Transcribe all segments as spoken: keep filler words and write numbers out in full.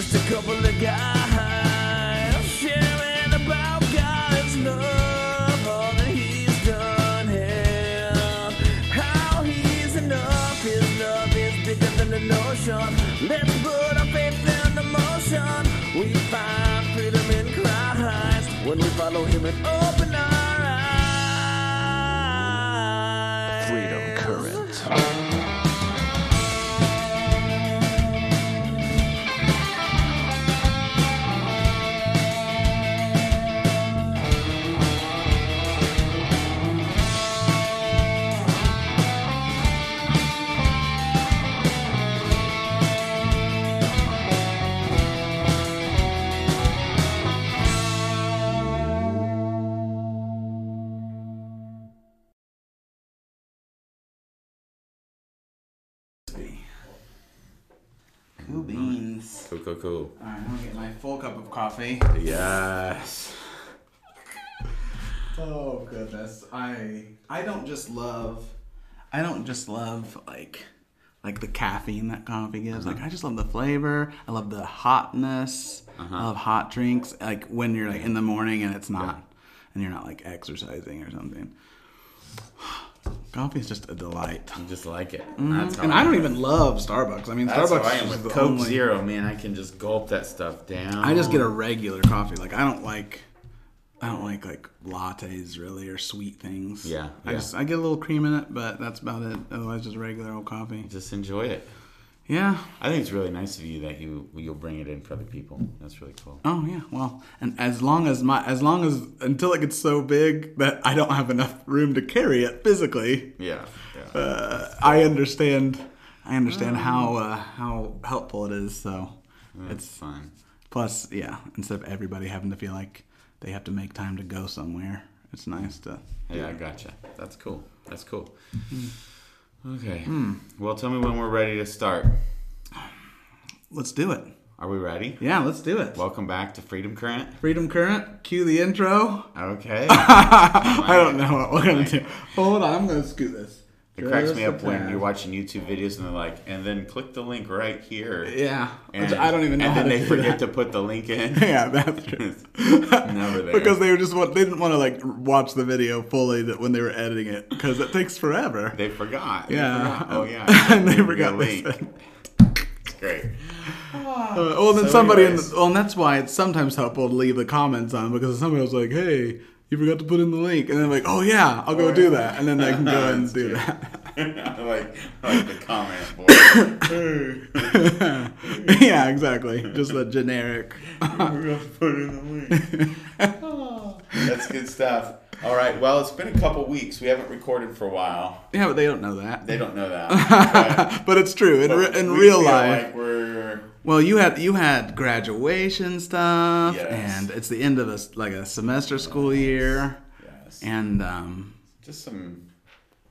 just a couple of guys sharing about God's love, all that He's done here, how He's enough. His love is bigger than the notion. Let's put our faith into motion. We find freedom in Christ when we follow Him and open our eyes. Freedom Current. Cool beans. Cool, cool, cool. All right, I'm gonna get my full cup of coffee. Yes. Oh goodness, I I don't just love, I don't just love like, like the caffeine that coffee gives. Uh-huh. Like I just love the flavor. I love the hotness. Uh-huh. I love hot drinks. Like when you're like in the morning and it's not, yeah. and you're not like exercising or something. Coffee is just a delight. You just like it. Mm-hmm. That's how and I, I don't even love Starbucks. I mean, that's Starbucks how I am with Coke only... Zero, man. I can just gulp that stuff down. I just get a regular coffee. Like I don't like, I don't like like lattes really or sweet things. Yeah, I yeah. just I get a little cream in it, but that's about it. Otherwise, just regular old coffee. Just enjoy it. Yeah, I think it's really nice of you that you you'll bring it in for other people. That's really cool. Oh yeah, well, and as long as my as long as until it gets so big that I don't have enough room to carry it physically. Yeah, yeah. Uh, cool. I understand. I understand um, how uh, how helpful it is. So it's fine. Plus, yeah, instead of everybody having to feel like they have to make time to go somewhere, it's nice to. Yeah, I gotcha. That's cool. That's cool. Okay. Hmm. Well, tell me when we're ready to start. Let's do it. Are we ready? Yeah, let's do it. Welcome back to Freedom Current. Freedom Current. Cue the intro. Okay. I don't know what we're going to do. Hold on. I'm going to scoot this. It Just cracks me up when you're watching YouTube videos and they're like, and then click the link right here. Yeah. And, I don't even know. And how then to they do forget that. To put the link in. Yeah, that's true. Never there. Because they were just they didn't want to like watch the video fully that when they were editing it because it takes forever. They forgot. Yeah. They forgot. Oh yeah. And they forgot the link. Great. Uh, well, then so somebody. In the, well, and that's why it's sometimes helpful to leave the comments on because somebody was like, hey. You forgot to put in the link. And then like, oh, yeah, I'll go right. do that. And then I can go and do that. like, like the comment board. Yeah, exactly. Just a generic. You forgot to put in the link. Oh. That's good stuff. All right. Well, it's been a couple weeks. We haven't recorded for a while. Yeah, but they don't know that. They don't know that. But, but it's true. In, re- in real life. Like we're... Well, you had you had graduation stuff, yes. and it's the end of a, like a semester school yes. year, yes. and um, just some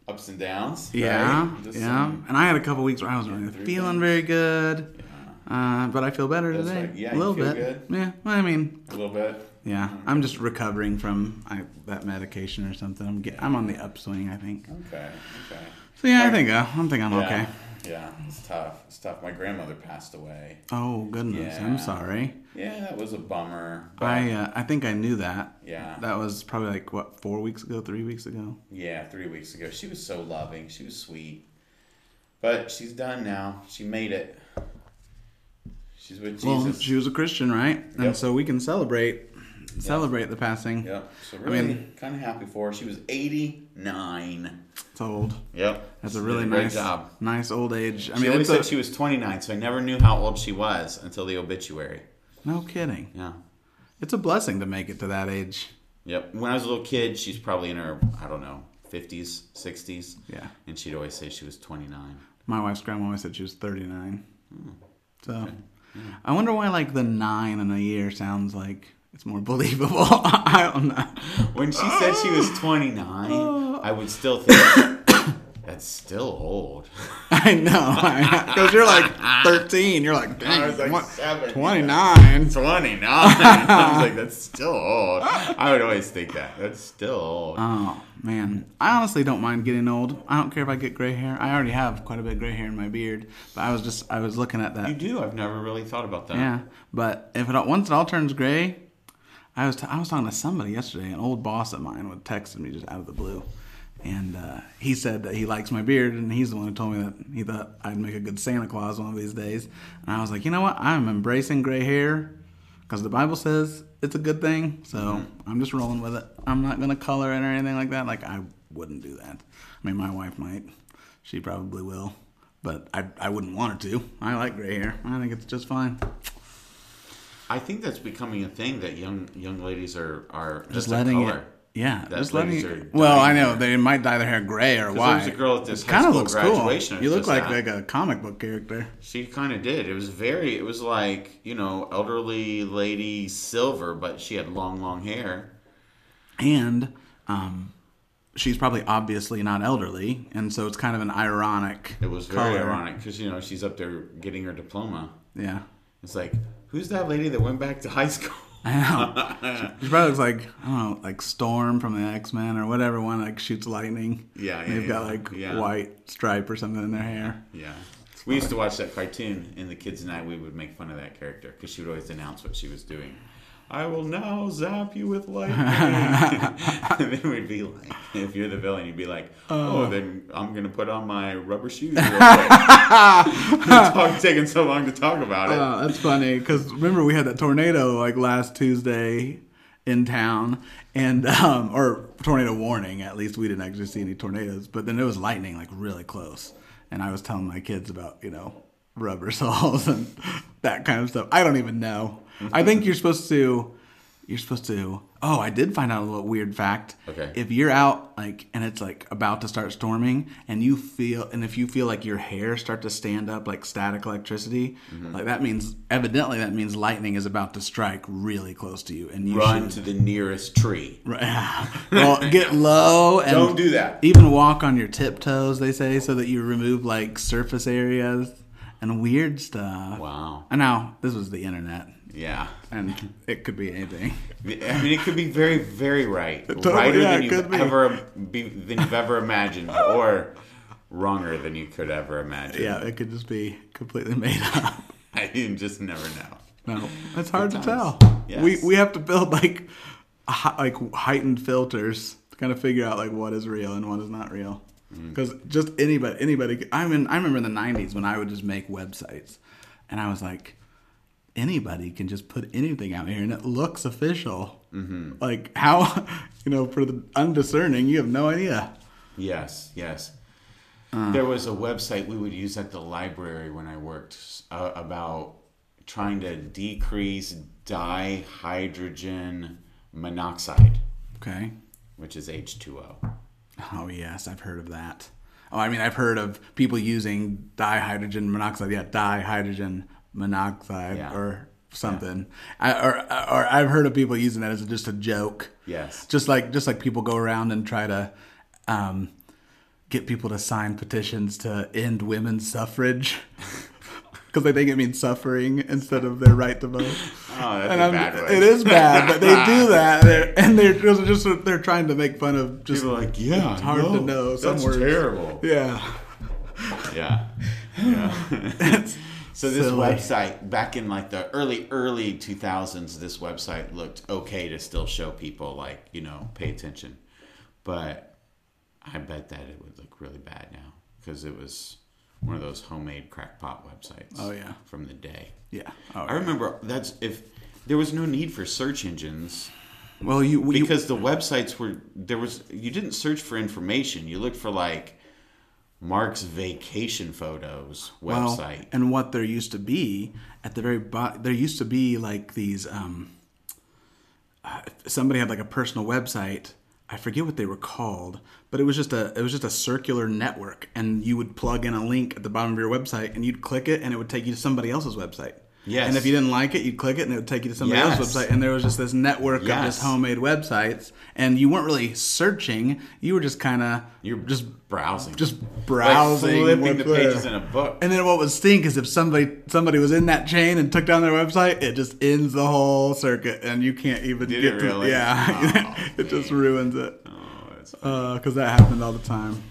ups and downs. Yeah, right? yeah. Some, and I had a couple weeks where I wasn't really feeling things. very good, yeah. uh, but I feel better That's today. Like, yeah, a little you feel bit. Good? Yeah, well, I mean, a little bit. Yeah, mm-hmm. I'm just recovering from I, that medication or something. I'm get, I'm on the upswing, I think. Okay, okay. So yeah, I think uh, I think I'm yeah. okay. Yeah, it's tough. It's tough. My grandmother passed away. Oh, goodness. Yeah. I'm sorry. Yeah, that was a bummer. I uh, I think I knew that. Yeah. That was probably like, what, four weeks ago, three weeks ago? Yeah, three weeks ago. She was so loving. She was sweet. But she's done now. She made it. She's with Jesus. Well, she was a Christian, right? Yep. And so we can celebrate celebrate yep. the passing. Yep. So really I mean, kind of happy for her. She was eighty-nine. Old. Yep. That's a really a nice job. Nice old age. I she mean, always said a... she was twenty-nine, so I never knew how old she was until the obituary. No kidding. Yeah. It's a blessing to make it to that age. Yep. When I was a little kid, she's probably in her, I don't know, fifties, sixties. Yeah. And she'd always say she was twenty-nine. My wife's grandma always said she was thirty-nine. Hmm. So okay. yeah. I wonder why like the nine in a year sounds like it's more believable. I don't know. When she said she was twenty-nine, oh. I would still think... That's still old. I know. Because you're like thirteen. You're like, dang, I was like seven, twenty-nine. Yeah. twenty-nine. I was like, that's still old. I would always think that. That's still old. Oh, Man, I honestly don't mind getting old. I don't care if I get gray hair. I already have quite a bit of gray hair in my beard, but I was just, I was looking at that. You do? I've never really thought about that. Yeah, but if it all, once it all turns gray, I was, t- I was talking to somebody yesterday, an old boss of mine would text me just out of the blue, and uh, he said that he likes my beard, and he's the one who told me that he thought I'd make a good Santa Claus one of these days, and I was like, you know what? I'm embracing gray hair, because the Bible says it's a good thing, so mm-hmm. I'm just rolling with it. I'm not going to color it or anything like that. Like, I wouldn't do that. I mean, my wife might. She probably will. But I I wouldn't want her to. I like gray hair. I think it's just fine. I think that's becoming a thing that young young ladies are, are just, just letting color. It, yeah. That just letting it, well, I know. Hair. They might dye their hair gray or white. There was a girl at this high school graduation. Cool. You look like, like a comic book character. She kind of did. It was very, it was like, you know, elderly lady silver, but she had long, long hair. And um, she's probably obviously not elderly, and so it's kind of an ironic It was very color. ironic, because, you know, she's up there getting her diploma. Yeah. It's like, who's that lady that went back to high school? I know. She probably looks like, I don't know, like Storm from the X-Men or whatever one, like, shoots lightning. Yeah, yeah, and they've yeah, got, like, yeah. white stripe or something in their hair. Yeah. We used to watch that cartoon, and the kids and I, we would make fun of that character, because she would always announce what she was doing. I will now zap you with lightning. And then we'd be like, if you're the villain, you'd be like, oh, oh then I'm going to put on my rubber shoes real quick. It's taking so long to talk about it. Oh, that's funny, because remember we had that tornado like last Tuesday in town, and um, or tornado warning, at least. We didn't actually see any tornadoes, but then there was lightning like really close. And I was telling my kids about, you know, rubber soles and that kind of stuff. I don't even know. I think you're supposed to, you're supposed to, oh, I did find out a little weird fact. Okay. If you're out, like, and it's, like, about to start storming, and you feel, and if you feel like your hair start to stand up like static electricity, mm-hmm. like, that means, evidently, that means lightning is about to strike really close to you. And you Run should, to the nearest tree. Right. Well, get low. And don't do that. Even walk on your tiptoes, they say, so that you remove, like, surface areas and weird stuff. Wow. And now, this was the internet. Yeah. And it could be anything. I mean, it could be very, very right. Totally, Righter yeah, than, you've ever be, than you've ever imagined. Or wronger than you could ever imagine. Yeah, it could just be completely made up. You just never know. No, it's hard Sometimes. to tell. Yes. We we have to build, like, like heightened filters to kind of figure out, like, what is real and what is not real. Because mm-hmm. just anybody, anybody. I mean, I remember in the nineties when I would just make websites. And I was like, anybody can just put anything out here and it looks official. Mm-hmm. Like, how, you know, for the undiscerning, you have no idea. Yes, yes. Uh, there was a website we would use at the library when I worked uh, about trying to decrease dihydrogen monoxide. Okay. Which is H two O. Oh, yes, I've heard of that. Oh, I mean, I've heard of people using dihydrogen monoxide. Yeah, dihydrogen monoxide yeah. or something yeah. I, or or I've heard of people using that as just a joke. Yes. Just like just like people go around and try to um, get people to sign petitions to end women's suffrage because they think it means suffering instead of their right to vote. Oh, that's and a I'm, bad way. It is bad, but they do that. They're, and they're just, just they're trying to make fun of just people are like, yeah, it's hard no, to know. That's words. terrible. Yeah. Yeah. Yeah. It's So this Silly. website, back in like the early, early two thousands, this website looked okay to still show people, like, you know, pay attention. But I bet that it would look really bad now because it was one of those homemade crackpot websites. Oh, yeah. From the day. Yeah. Oh, I remember that's if there was no need for search engines. Well, you. you because the websites were, there was, you didn't search for information. You looked for like. Mark's Vacation Photos website. Well, and what there used to be at the very bottom, there used to be like these, um, uh, somebody had like a personal website. I forget what they were called, but it was just a, it was just a circular network, and you would plug in a link at the bottom of your website and you'd click it and it would take you to somebody else's website. Yes. And if you didn't like it, you'd click it and it would take you to somebody yes. else's website. And there was just this network yes. of just homemade websites. And you weren't really searching. You were just kind of... You're just browsing. Just browsing. Like flipping the pages in a book. And then what would stink is if somebody somebody was in that chain and took down their website, it just ends the whole circuit. And you can't even Did get it really? to... Yeah. Oh, it man. just ruins it. Oh, Because uh, that happened all the time.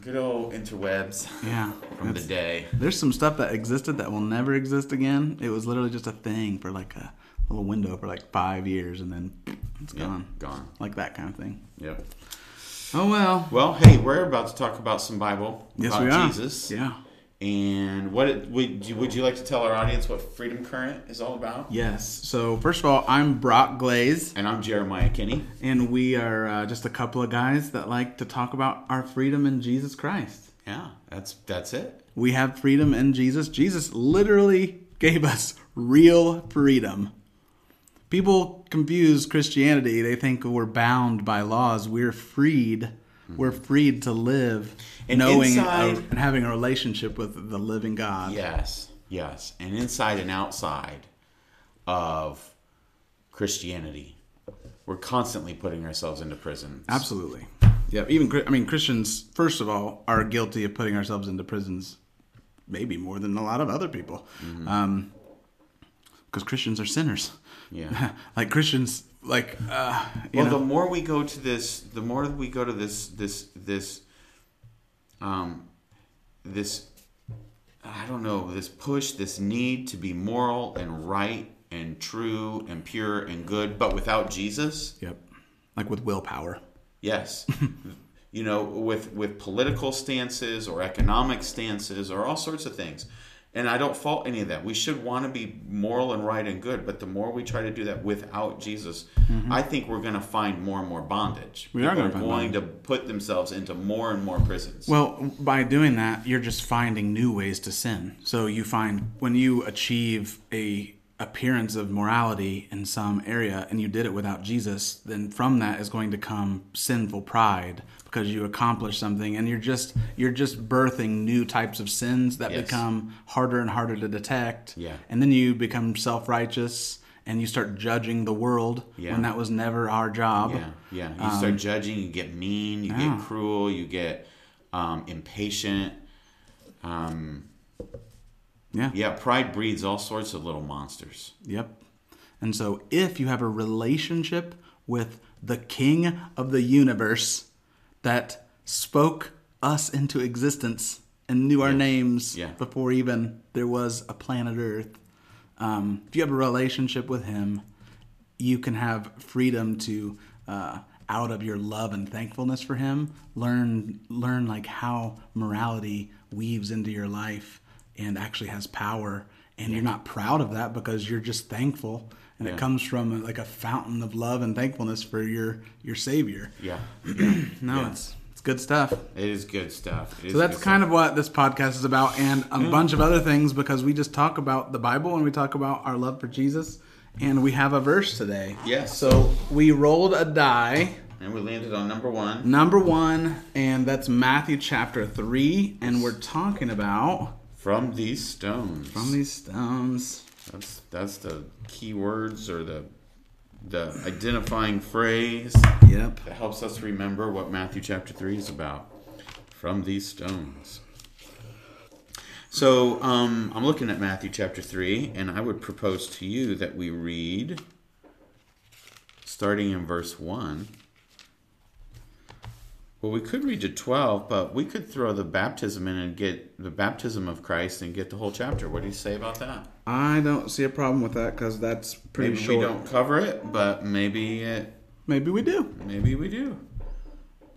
Good old interwebs. Yeah. From the day. There's some stuff that existed that will never exist again. It was literally just a thing for like a little window for like five years, and then it's gone. Yep, gone. Like that kind of thing. Yep. Oh, well. Well, hey, we're about to talk about some Bible. Yes, about we are. Jesus. Yeah. And what would you, would you like to tell our audience what Freedom Current is all about? Yes. So first of all, I'm Brock Glaze. And I'm Jeremiah Kinney. And we are uh, just a couple of guys that like to talk about our freedom in Jesus Christ. Yeah, that's that's it. We have freedom in Jesus. Jesus literally gave us real freedom. People confuse Christianity. They think we're bound by laws. We're freed. We're freed to live, and knowing inside, a, and having a relationship with the living God. Yes, yes. And inside and outside of Christianity, we're constantly putting ourselves into prisons. Absolutely. Yeah. Even I mean, Christians, first of all, are guilty of putting ourselves into prisons, maybe more than a lot of other people, mm-hmm. um, because Christians are sinners. Yeah. Like Christians. Like, uh, you well, know. the more we go to this, the more we go to this, this, this, um, this, I don't know, this push, this need to be moral and right and true and pure and good, but without Jesus. Yep. Like with willpower. Yes. You know, with, with political stances or economic stances or all sorts of things. And I don't fault any of that. We should want to be moral and right and good, but the more we try to do that without Jesus, mm-hmm. I think we're going to find more and more bondage. We People are going, to, find going to put themselves into more and more prisons. Well, by doing that, you're just finding new ways to sin. So you find when you achieve a appearance of morality in some area and you did it without Jesus, then from that is going to come sinful pride, because you accomplish something and you're just you're just birthing new types of sins that yes. become harder and harder to detect. Yeah. And then you become self-righteous and you start judging the world yeah. when that was never our job. Yeah. Yeah. You um, start judging, you get mean, you yeah. get cruel, you get um, impatient. Um Yeah. Yeah, pride breeds all sorts of little monsters. Yep. And so if you have a relationship with the King of the universe that spoke us into existence and knew our yes. names yeah. before even there was a planet Earth, um, if you have a relationship with him, you can have freedom to, uh, out of your love and thankfulness for him, learn learn like how morality weaves into your life and actually has power, and yeah. you're not proud of that because you're just thankful, and yeah. it comes from like a fountain of love and thankfulness for your your Savior. Yeah, yeah. no, yeah. it's it's good stuff. It is good stuff. It so that's kind stuff. of what this podcast is about, and a yeah. bunch of other things, because we just talk about the Bible and we talk about our love for Jesus, and we have a verse today. Yeah. So we rolled a die. And we landed on number one. Number one, and that's Matthew chapter three, and we're talking about. From these stones. From these stones. That's that's the key words or the the identifying phrase. Yep. That helps us remember what Matthew chapter three is about. From these stones. So um, I'm looking at Matthew chapter three, and I would propose to you that we read, starting in verse one. Well, we could read to twelve, but we could throw the baptism in and get the baptism of Christ and get the whole chapter. What do you say about that? I don't see a problem with that, because that's pretty maybe short. Maybe we don't cover it, but maybe it... Maybe we do. Maybe we do.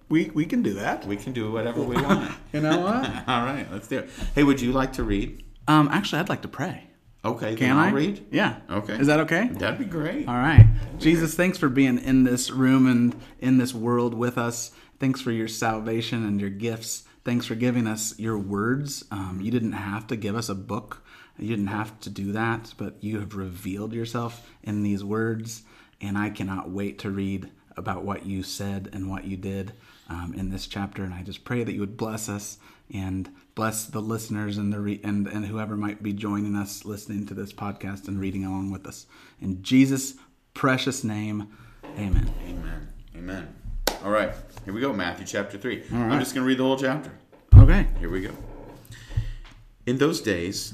We we can do that. We can do whatever we want. You know what? All right, let's do it. Hey, would you like to read? Um, actually, I'd like to pray. Okay, can then I'll I read? Yeah. Okay. Is that okay? That'd be great. All right. Jesus, thanks for being in this room and in this world with us. Thanks for your salvation and your gifts. Thanks for giving us your words. Um, you didn't have to give us a book. You didn't have to do that, but you have revealed yourself in these words, and I cannot wait to read about what you said and what you did um, in this chapter. And I just pray that you would bless us and bless the listeners and the re- and, and whoever might be joining us listening to this podcast and reading along with us. In Jesus' precious name, amen. Amen. Amen. All right, here we go, Matthew chapter three. All right. I'm just going to read the whole chapter. Okay. Here we go. In those days,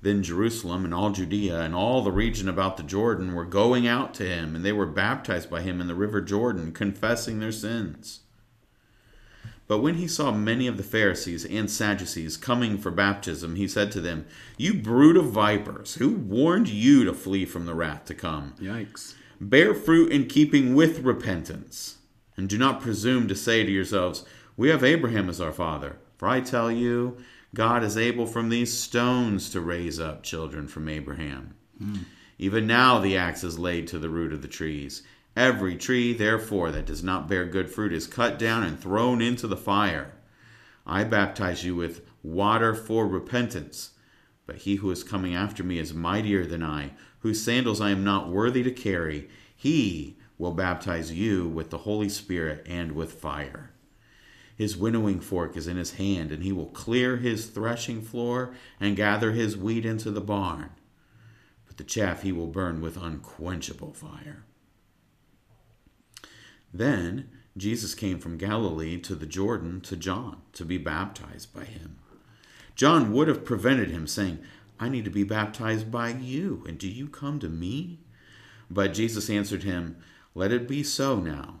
Then Jerusalem and all Judea and all the region about the Jordan were going out to him, and they were baptized by him in the river Jordan, confessing their sins. But when he saw many of the Pharisees and Sadducees coming for baptism, he said to them, "You brood of vipers, who warned you to flee from the wrath to come? Yikes. Bear fruit in keeping with repentance, and do not presume to say to yourselves, 'We have Abraham as our father.' For I tell you, God is able from these stones to raise up children from Abraham. Mm. Even now the axe is laid to the root of the trees. Every tree, therefore, that does not bear good fruit is cut down and thrown into the fire. I baptize you with water for repentance, but he who is coming after me is mightier than I, whose sandals I am not worthy to carry. He will baptize you with the Holy Spirit and with fire. His winnowing fork is in his hand, and he will clear his threshing floor and gather his wheat into the barn. But the chaff he will burn with unquenchable fire." Then Jesus came from Galilee to the Jordan to John to be baptized by him. John would have prevented him, saying, "I need to be baptized by you, and do you come to me?" But Jesus answered him, "Let it be so now,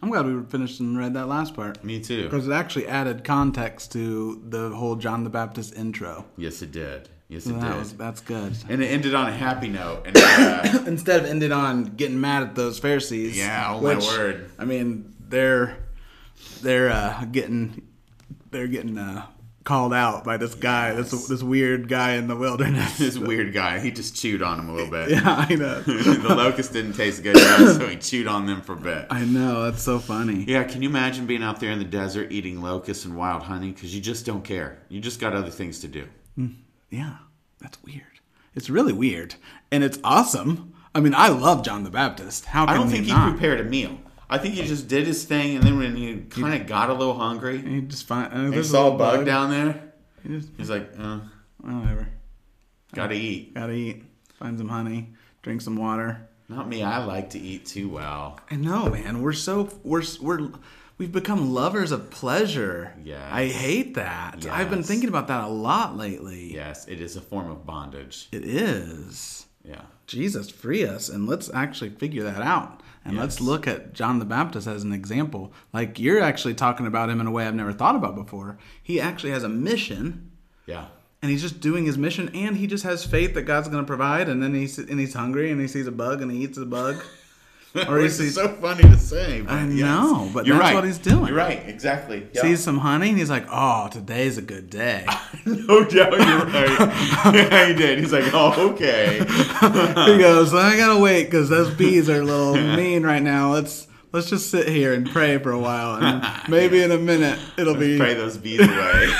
I'm glad we finished and read that last part. Me too. Because it actually added context to the whole John the Baptist intro. Yes, it did. Yes, it that did. Was, that's good. And it ended on a happy note. And, uh, instead of ended on getting mad at those Pharisees. Yeah, oh which, my word. I mean, they're... They're uh, getting, they're getting uh, called out by this guy, yes. this this weird guy in the wilderness. This weird guy, he just chewed on him a little bit. Yeah, I know. The locusts didn't taste good, so he chewed on them for a bit. I know, that's so funny. Yeah, can you imagine being out there in the desert eating locusts and wild honey? Because you just don't care. You just got other things to do. Mm, yeah, that's weird. It's really weird, and it's awesome. I mean, I love John the Baptist. How can I don't think he not? prepared a meal. I think he just did his thing, and then when he kind of got a little hungry, and he just find, uh, he saw a bug, bug down there. He just, he's like, uh, whatever. Gotta I, eat. Gotta eat. Find some honey. Drink some water. Not me. I like to eat too well. I know, man. We're so we're we're we've become lovers of pleasure. Yeah. I hate that. Yes. I've been thinking about that a lot lately. Yes, it is a form of bondage. It is. Yeah. Jesus, free us, and let's actually figure that out. And yes. let's look at John the Baptist as an example. Like, you're actually talking about him in a way I've never thought about before. He actually has a mission. Yeah. And he's just doing his mission, and he just has faith that God's going to provide, and then he's, and he's hungry, and he sees a bug, and he eats the bug. Or he sees, so funny to say. But I yes. know, but you're that's right. what he's doing. You're right, exactly. Yep. Sees some honey, and he's like, "Oh, today's a good day." No doubt, you're right. Yeah, he did. He's like, "Oh, okay." He goes, "I gotta wait because those bees are a little mean right now. Let's let's just sit here and pray for a while, and maybe yeah. in a minute it'll let's be pray those bees away."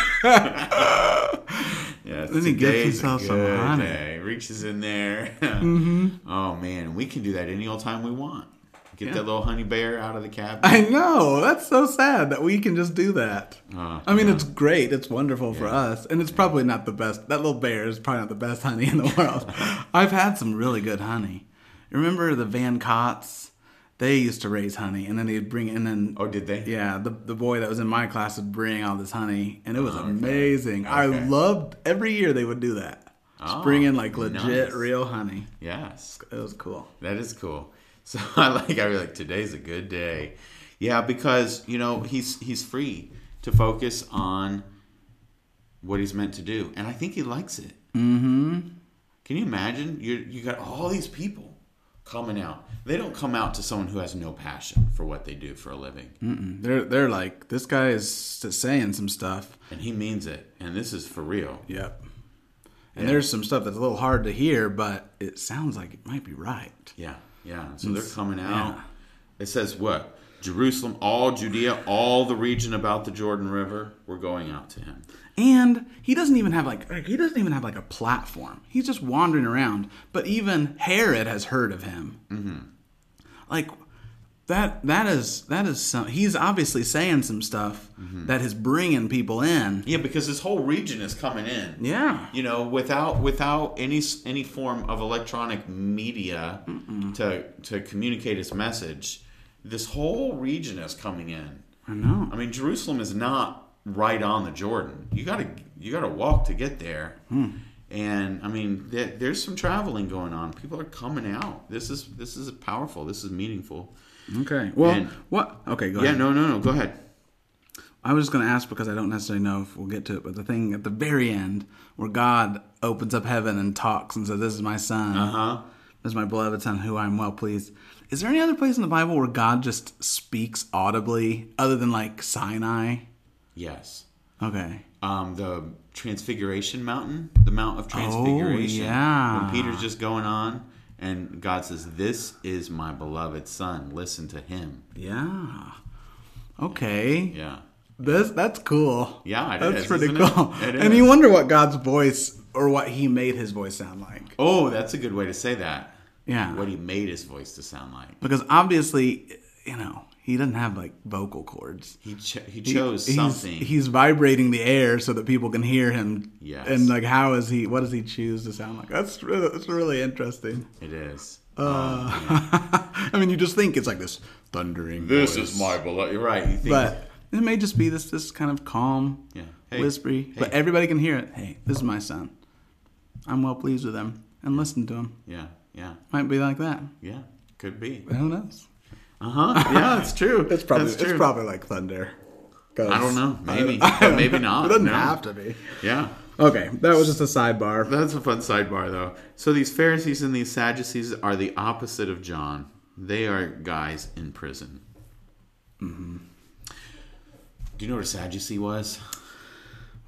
Yes, then he gets himself some honey. Day. Reaches in there. Mm-hmm. Oh, man. We can do that any old time we want. Get yeah. that little honey bear out of the cabinet. I know. That's so sad that we can just do that. Uh, I mean, yeah. it's great. It's wonderful yeah. for us. And it's yeah. probably not the best. That little bear is probably not the best honey in the world. I've had some really good honey. Remember the Van Cotts? They used to raise honey, and then they'd bring in. And, oh, did they? Yeah, the the boy that was in my class would bring all this honey, and it was oh, okay. amazing. Okay. I loved every year they would do that. Just oh, bring in like legit nice. real honey. Yes. It was cool. That is cool. So I like, I was like, today's a good day. Yeah, because, you know, he's he's free to focus on what he's meant to do. And I think he likes it. Mm-hmm. Can you imagine? You you got all these people coming out. They don't come out to someone who has no passion for what they do for a living. Mm-mm. They're, they're like, this guy is saying some stuff. And he means it. And this is for real. Yep. And yeah. there's some stuff that's a little hard to hear, but it sounds like it might be right. Yeah, yeah. So it's, they're coming out. Yeah. It says what? Jerusalem, all Judea, all the region about the Jordan River, we're going out to him. And he doesn't even have like he doesn't even have like a platform. He's just wandering around. But even Herod has heard of him. Mm-hmm. Like that that is that is some, he's obviously saying some stuff mm-hmm. that is bringing people in. Yeah, because this whole region is coming in. Yeah, you know, without without any any form of electronic media Mm-mm. to to communicate his message. This whole region is coming in. I know. I mean, Jerusalem is not right on the Jordan. You gotta you gotta walk to get there. Hmm. And I mean, there, there's some traveling going on. People are coming out. This is this is powerful. This is meaningful. Okay. Well, and, what? Okay. Go yeah, ahead. Yeah. No. No. No. Go ahead. I was just going to ask because I don't necessarily know if we'll get to it, but the thing at the very end where God opens up heaven and talks and says, "This is my son. Uh huh. This is my beloved son, who I am well pleased." Is there any other place in the Bible where God just speaks audibly other than like Sinai? Yes. Okay. Um, the Transfiguration Mountain, the Mount of Transfiguration. Oh, yeah. When Peter's just going on and God says, "This is my beloved son. Listen to him." Yeah. Okay. Yeah. This, that's cool. Yeah, it that's is. That's pretty cool. It? It and is. You wonder what God's voice or what he made his voice sound like. Oh, that's a good way to say that. Yeah. What he made his voice to sound like. Because obviously, you know, he doesn't have like vocal cords. He cho- he chose he, something. He's, he's vibrating the air so that people can hear him. Yes. And like, how is he, what does he choose to sound like? That's really, that's really interesting. It is. Uh, yeah. I mean, you just think it's like this thundering This voice. Is my beloved. You're right. You think but it may just be this, this kind of calm, yeah. hey, whispery, hey. But everybody can hear it. Hey, this is my son. I'm well pleased with him and listen to him. Yeah. Yeah. Might be like that. Yeah. Could be. Who knows? Uh-huh. Yeah, it's true. it's probably That's true. It's probably like thunder. I don't know. Maybe. I don't, I don't but maybe know. not. It doesn't no. have to be. Yeah. Okay. That was just a sidebar. That's a fun sidebar, though. So these Pharisees and these Sadducees are the opposite of John. They are guys in prison. Mm-hmm. Do you know what a Sadducee was?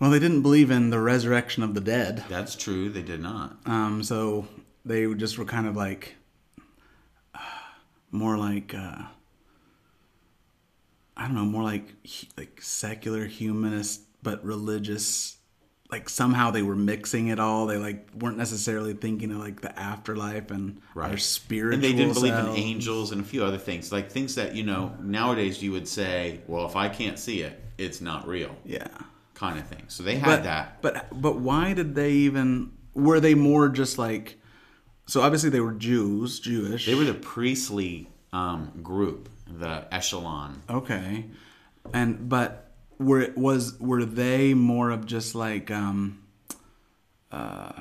Well, they didn't believe in the resurrection of the dead. That's true. They did not. Um. So... They just were kind of like, uh, more like, uh, I don't know, more like like secular humanist, but religious. Like somehow they were mixing it all. They like weren't necessarily thinking of like the afterlife and right. their spiritual And they didn't selves. believe in angels and a few other things. Like things that, you know, nowadays you would say, well, if I can't see it, it's not real. Yeah. Kind of thing. So they had but, that. But But why did they even, were they more just like, so obviously they were Jews, Jewish. They were the priestly um, group, the echelon. Okay, and but were it was were they more of just like, um, uh,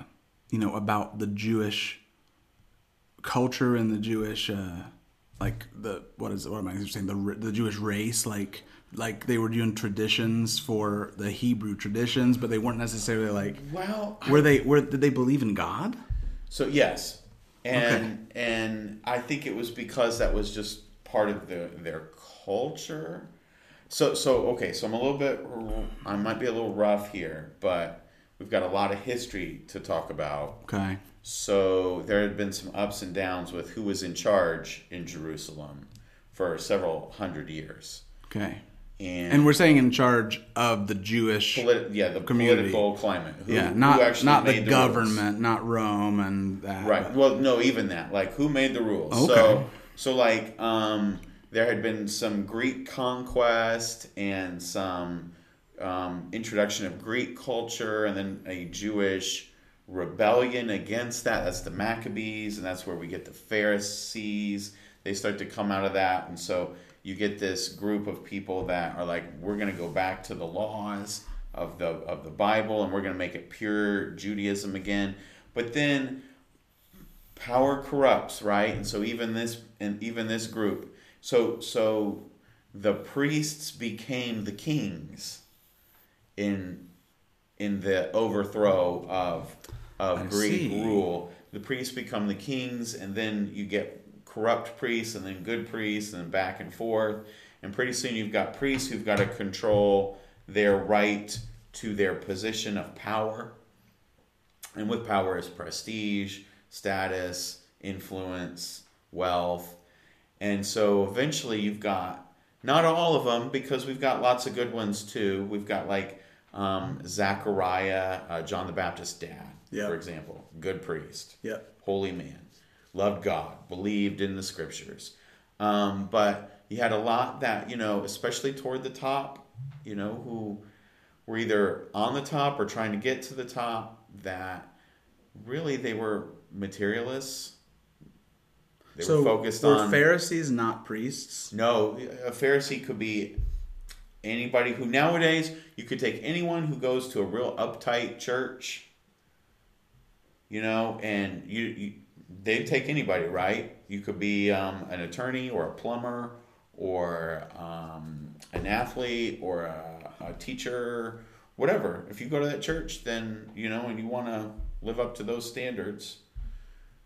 you know, about the Jewish culture and the Jewish, uh, like the what is what am I saying the the Jewish race, like like they were doing traditions for the Hebrew traditions, but they weren't necessarily like. Well, were they were did they believe in God? So yes. And okay. and I think it was because that was just part of the, their culture. So so okay, so I'm a little bit I might be a little rough here, but we've got a lot of history to talk about. Okay. So there had been some ups and downs with who was in charge in Jerusalem for several hundred years. Okay. And, and we're saying in charge of the Jewish politi- yeah, the community. Political climate. Who, yeah, not, who actually not made the, the government, rules. Not Rome and that. Right. But. Well, no, even that. Like, who made the rules? Okay. So, so like, um, there had been some Greek conquest and some um, introduction of Greek culture and then a Jewish rebellion against that. That's the Maccabees, and that's where we get the Pharisees. They start to come out of that, and so... You get this group of people that are like, we're going to go back to the laws of the of the Bible, and we're going to make it pure Judaism again. But then power corrupts, right? And so even this and even this group, so so the priests became the kings in in the overthrow of of I Greek see. rule. The priests become the kings, and then you get corrupt priests and then good priests and then back and forth. And pretty soon you've got priests who've got to control their right to their position of power. And with power is prestige, status, influence, wealth. And so eventually you've got, not all of them, because we've got lots of good ones too. We've got like um, Zachariah, uh, John the Baptist's dad, yep. for example. Good priest. Yep. Holy man. Loved God. Believed in the scriptures. Um, but you had a lot that, you know, especially toward the top, you know, who were either on the top or trying to get to the top, that really they were materialists. They so were focused were on Pharisees, not priests. No, a Pharisee could be anybody who nowadays you could take anyone who goes to a real uptight church, you know, and you, you they'd take anybody, right? You could be um, an attorney or a plumber or um, an athlete or a, a teacher, whatever. If you go to that church, then you know, and you want to live up to those standards.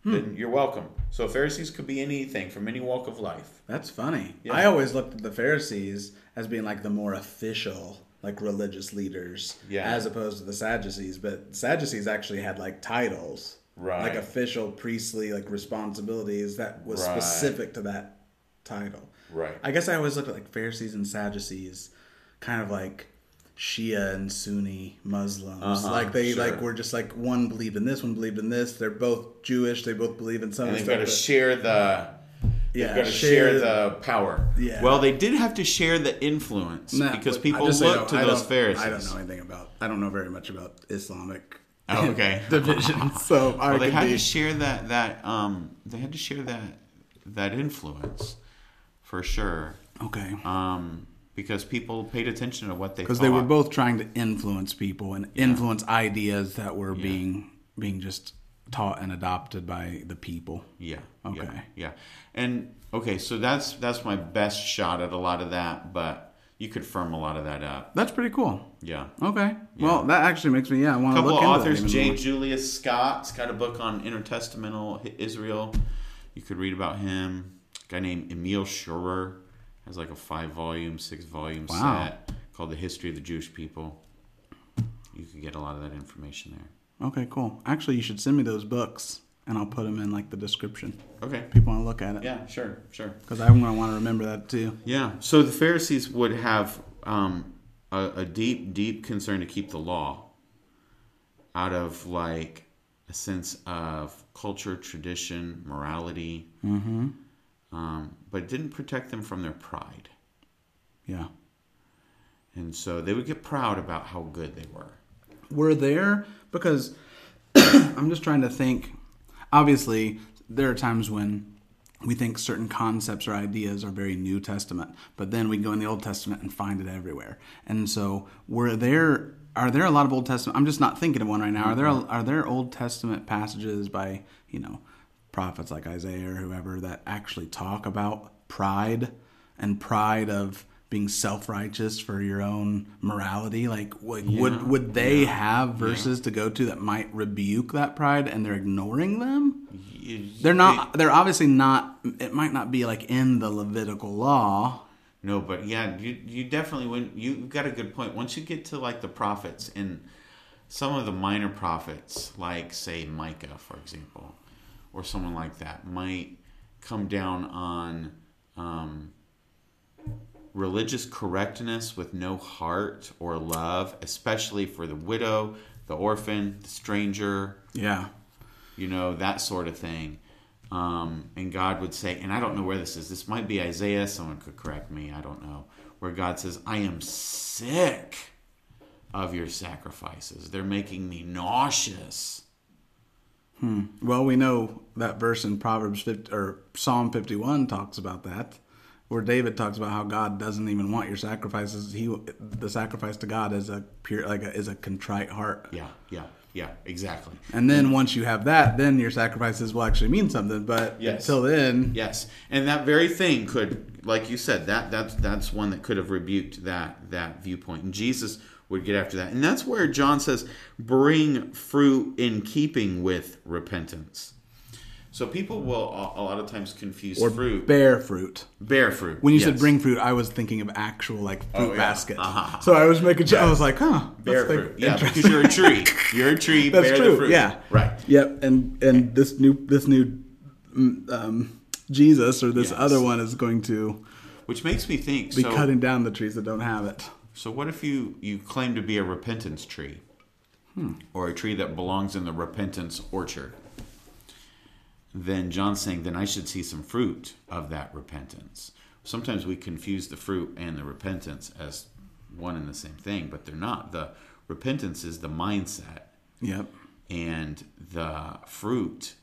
Hmm. Then you're welcome. So Pharisees could be anything from any walk of life. That's funny. Yeah. I always looked at the Pharisees as being like the more official, like religious leaders, yeah. as opposed to the Sadducees. But Sadducees actually had like titles, right? Like official priestly like responsibilities that was right. specific to that title. Right. I guess I always looked at like Pharisees and Sadducees, kind of like Shia and Sunni Muslims, uh-huh, like they sure. like were just like one believed in this, one believed in this. They're both Jewish. They both believe in something. They've got to share the, yeah, got to share the power. Yeah. Well, they did have to share the influence nah, because people look to I those Pharisees. I don't know anything about. I don't know very much about Islamic oh, okay. divisions. So well, I they had be... to share that that um they had to share that that influence for sure. Okay. Um. Because people paid attention to what they thought. Because they were both trying to influence people and yeah. influence ideas that were yeah. being being just taught and adopted by the people. Yeah. Okay. Yeah. yeah. And, okay, so that's that's my best shot at a lot of that, but you could firm a lot of that up. That's pretty cool. Yeah. Okay. Yeah. Well, that actually makes me, yeah, I want to look into that. A couple of authors, J. Julius Scott's got a book on intertestamental Israel. You could read about him. A guy named Emil Schurer. Has like a five-volume, six-volume wow. set called The History of the Jewish People. You can get a lot of that information there. Okay, cool. Actually, you should send me those books, and I'll put them in like the description. Okay. People want to look at it. Yeah, sure, sure. Because I'm going to want to remember that too. Yeah. So the Pharisees would have um, a, a deep, deep concern to keep the law out of like a sense of culture, tradition, morality. Mm-hmm. Um, but it didn't protect them from their pride. Yeah. And so they would get proud about how good they were. Were there, because I'm just trying to think, obviously, there are times when we think certain concepts or ideas are very New Testament, but then we go in the Old Testament and find it everywhere. And so were there, are there a lot of Old Testament, I'm just not thinking of one right now, are there, are there Old Testament passages by, you know, prophets like Isaiah or whoever that actually talk about pride and pride of being self-righteous for your own morality? Like, like yeah, would would they yeah, have verses yeah. to go to that might rebuke that pride, and they're ignoring them? They're not. It, they're obviously not. It might not be like in the Levitical law. No, but yeah, you you definitely when you got a good point. Once you get to like the prophets and some of the minor prophets, like say Micah, for example. Or someone like that might come down on um, religious correctness with no heart or love, especially for the widow, the orphan, the stranger. Yeah. You know, that sort of thing. Um, and God would say, and I don't know where this is. This might be Isaiah. Someone could correct me. I don't know. Where God says, I am sick of your sacrifices. They're making me nauseous. Hmm. Well, we know that verse in Proverbs fifty, or Psalm fifty-one talks about that, where David talks about how God doesn't even want your sacrifices. He the sacrifice to God is a pure, like a, is a contrite heart. Yeah, yeah, yeah, exactly. And then once you have that, then your sacrifices will actually mean something. But yes. until then, yes, and that very thing could, like you said, that that's that's one that could have rebuked that that viewpoint. And Jesus would get after that. And that's where John says, bring fruit in keeping with repentance. So people will a lot of times confuse or fruit. Bear fruit. Bear fruit. When you yes. said bring fruit, I was thinking of actual like fruit oh, yeah. basket. Uh-huh. So I was making sure. Yeah. I was like, huh. Bear fruit. Like, yeah, because you're a tree. You're a tree. That's bear true. The fruit. Yeah. Right. Yep. And and okay. this new this new um, Jesus or this yes. other one is going to, which makes me think, be so, cutting down the trees that don't have it. So what if you you claim to be a repentance tree, hmm. or a tree that belongs in the repentance orchard? Then John's saying, then I should see some fruit of that repentance. Sometimes we confuse the fruit and the repentance as one and the same thing, but they're not. The repentance is the mindset. Yep. And the fruit,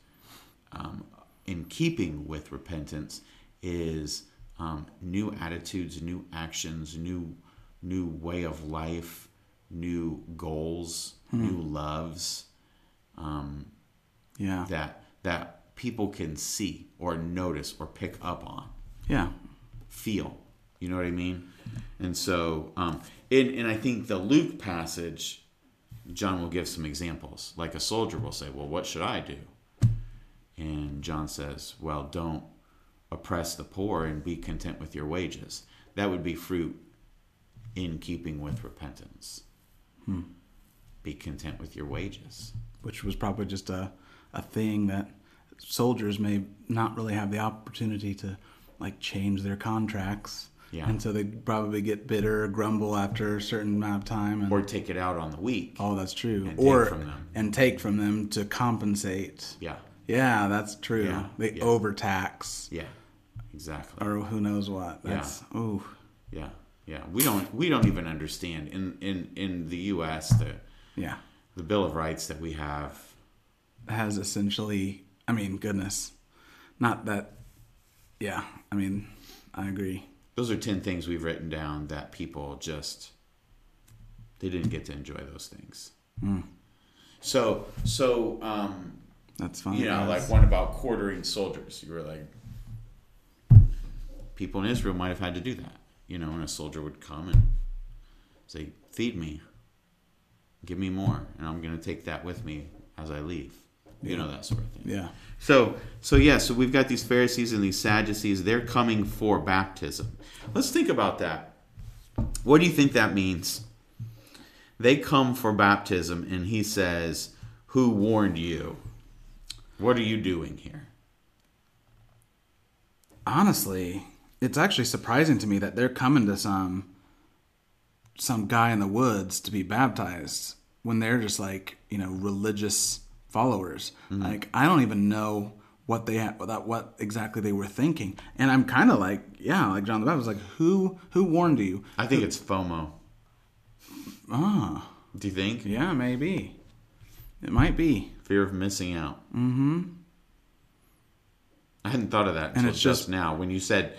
um, in keeping with repentance, is um, new attitudes, new actions, new new way of life, new goals, hmm. new loves. Um, yeah. That that. People can see or notice or pick up on, yeah, feel. You know what I mean? And so, um, and, and I think the Luke passage, John will give some examples. Like a soldier will say, "Well, what should I do?" And John says, "Well, don't oppress the poor and be content with your wages." That would be fruit in keeping with repentance. Hmm. Be content with your wages, which was probably just a a thing that soldiers may not really have the opportunity to like change their contracts. Yeah. And so they probably get bitter or grumble after a certain amount of time. And, or take it out on the weak. Oh, that's true. And or, take from them. And take from them to compensate. Yeah. Yeah, that's true. Yeah. They yeah. overtax. Yeah, exactly. Or who knows what. That's, yeah. Ooh. Yeah, yeah. We don't, we don't even understand in, in, in the U S the, yeah. the Bill of Rights that we have. Has essentially... I mean, goodness, not that, yeah, I mean, I agree. Those are ten things we've written down that people just, they didn't get to enjoy those things. Mm. So, so, um, that's fine. You know, like one about quartering soldiers. You were like, people in Israel might have had to do that, you know, and a soldier would come and say, feed me, give me more, and I'm going to take that with me as I leave. You know, that sort of thing. Yeah. So, so yeah, so we've got these Pharisees and these Sadducees. They're coming for baptism. Let's think about that. What do you think that means? They come for baptism, and he says, who warned you? What are you doing here? Honestly, it's actually surprising to me that they're coming to some some guy in the woods to be baptized when they're just like, you know, religious followers. Mm-hmm. Like, I don't even know what they had, what, what exactly they were thinking. And I'm kind of like, yeah, like John the Baptist, like, who who warned you? I think who, it's FOMO. Ah. Oh. Do you think? Yeah, maybe. It might be. Fear of missing out. Mm-hmm. I hadn't thought of that until and it's just, just now. When you said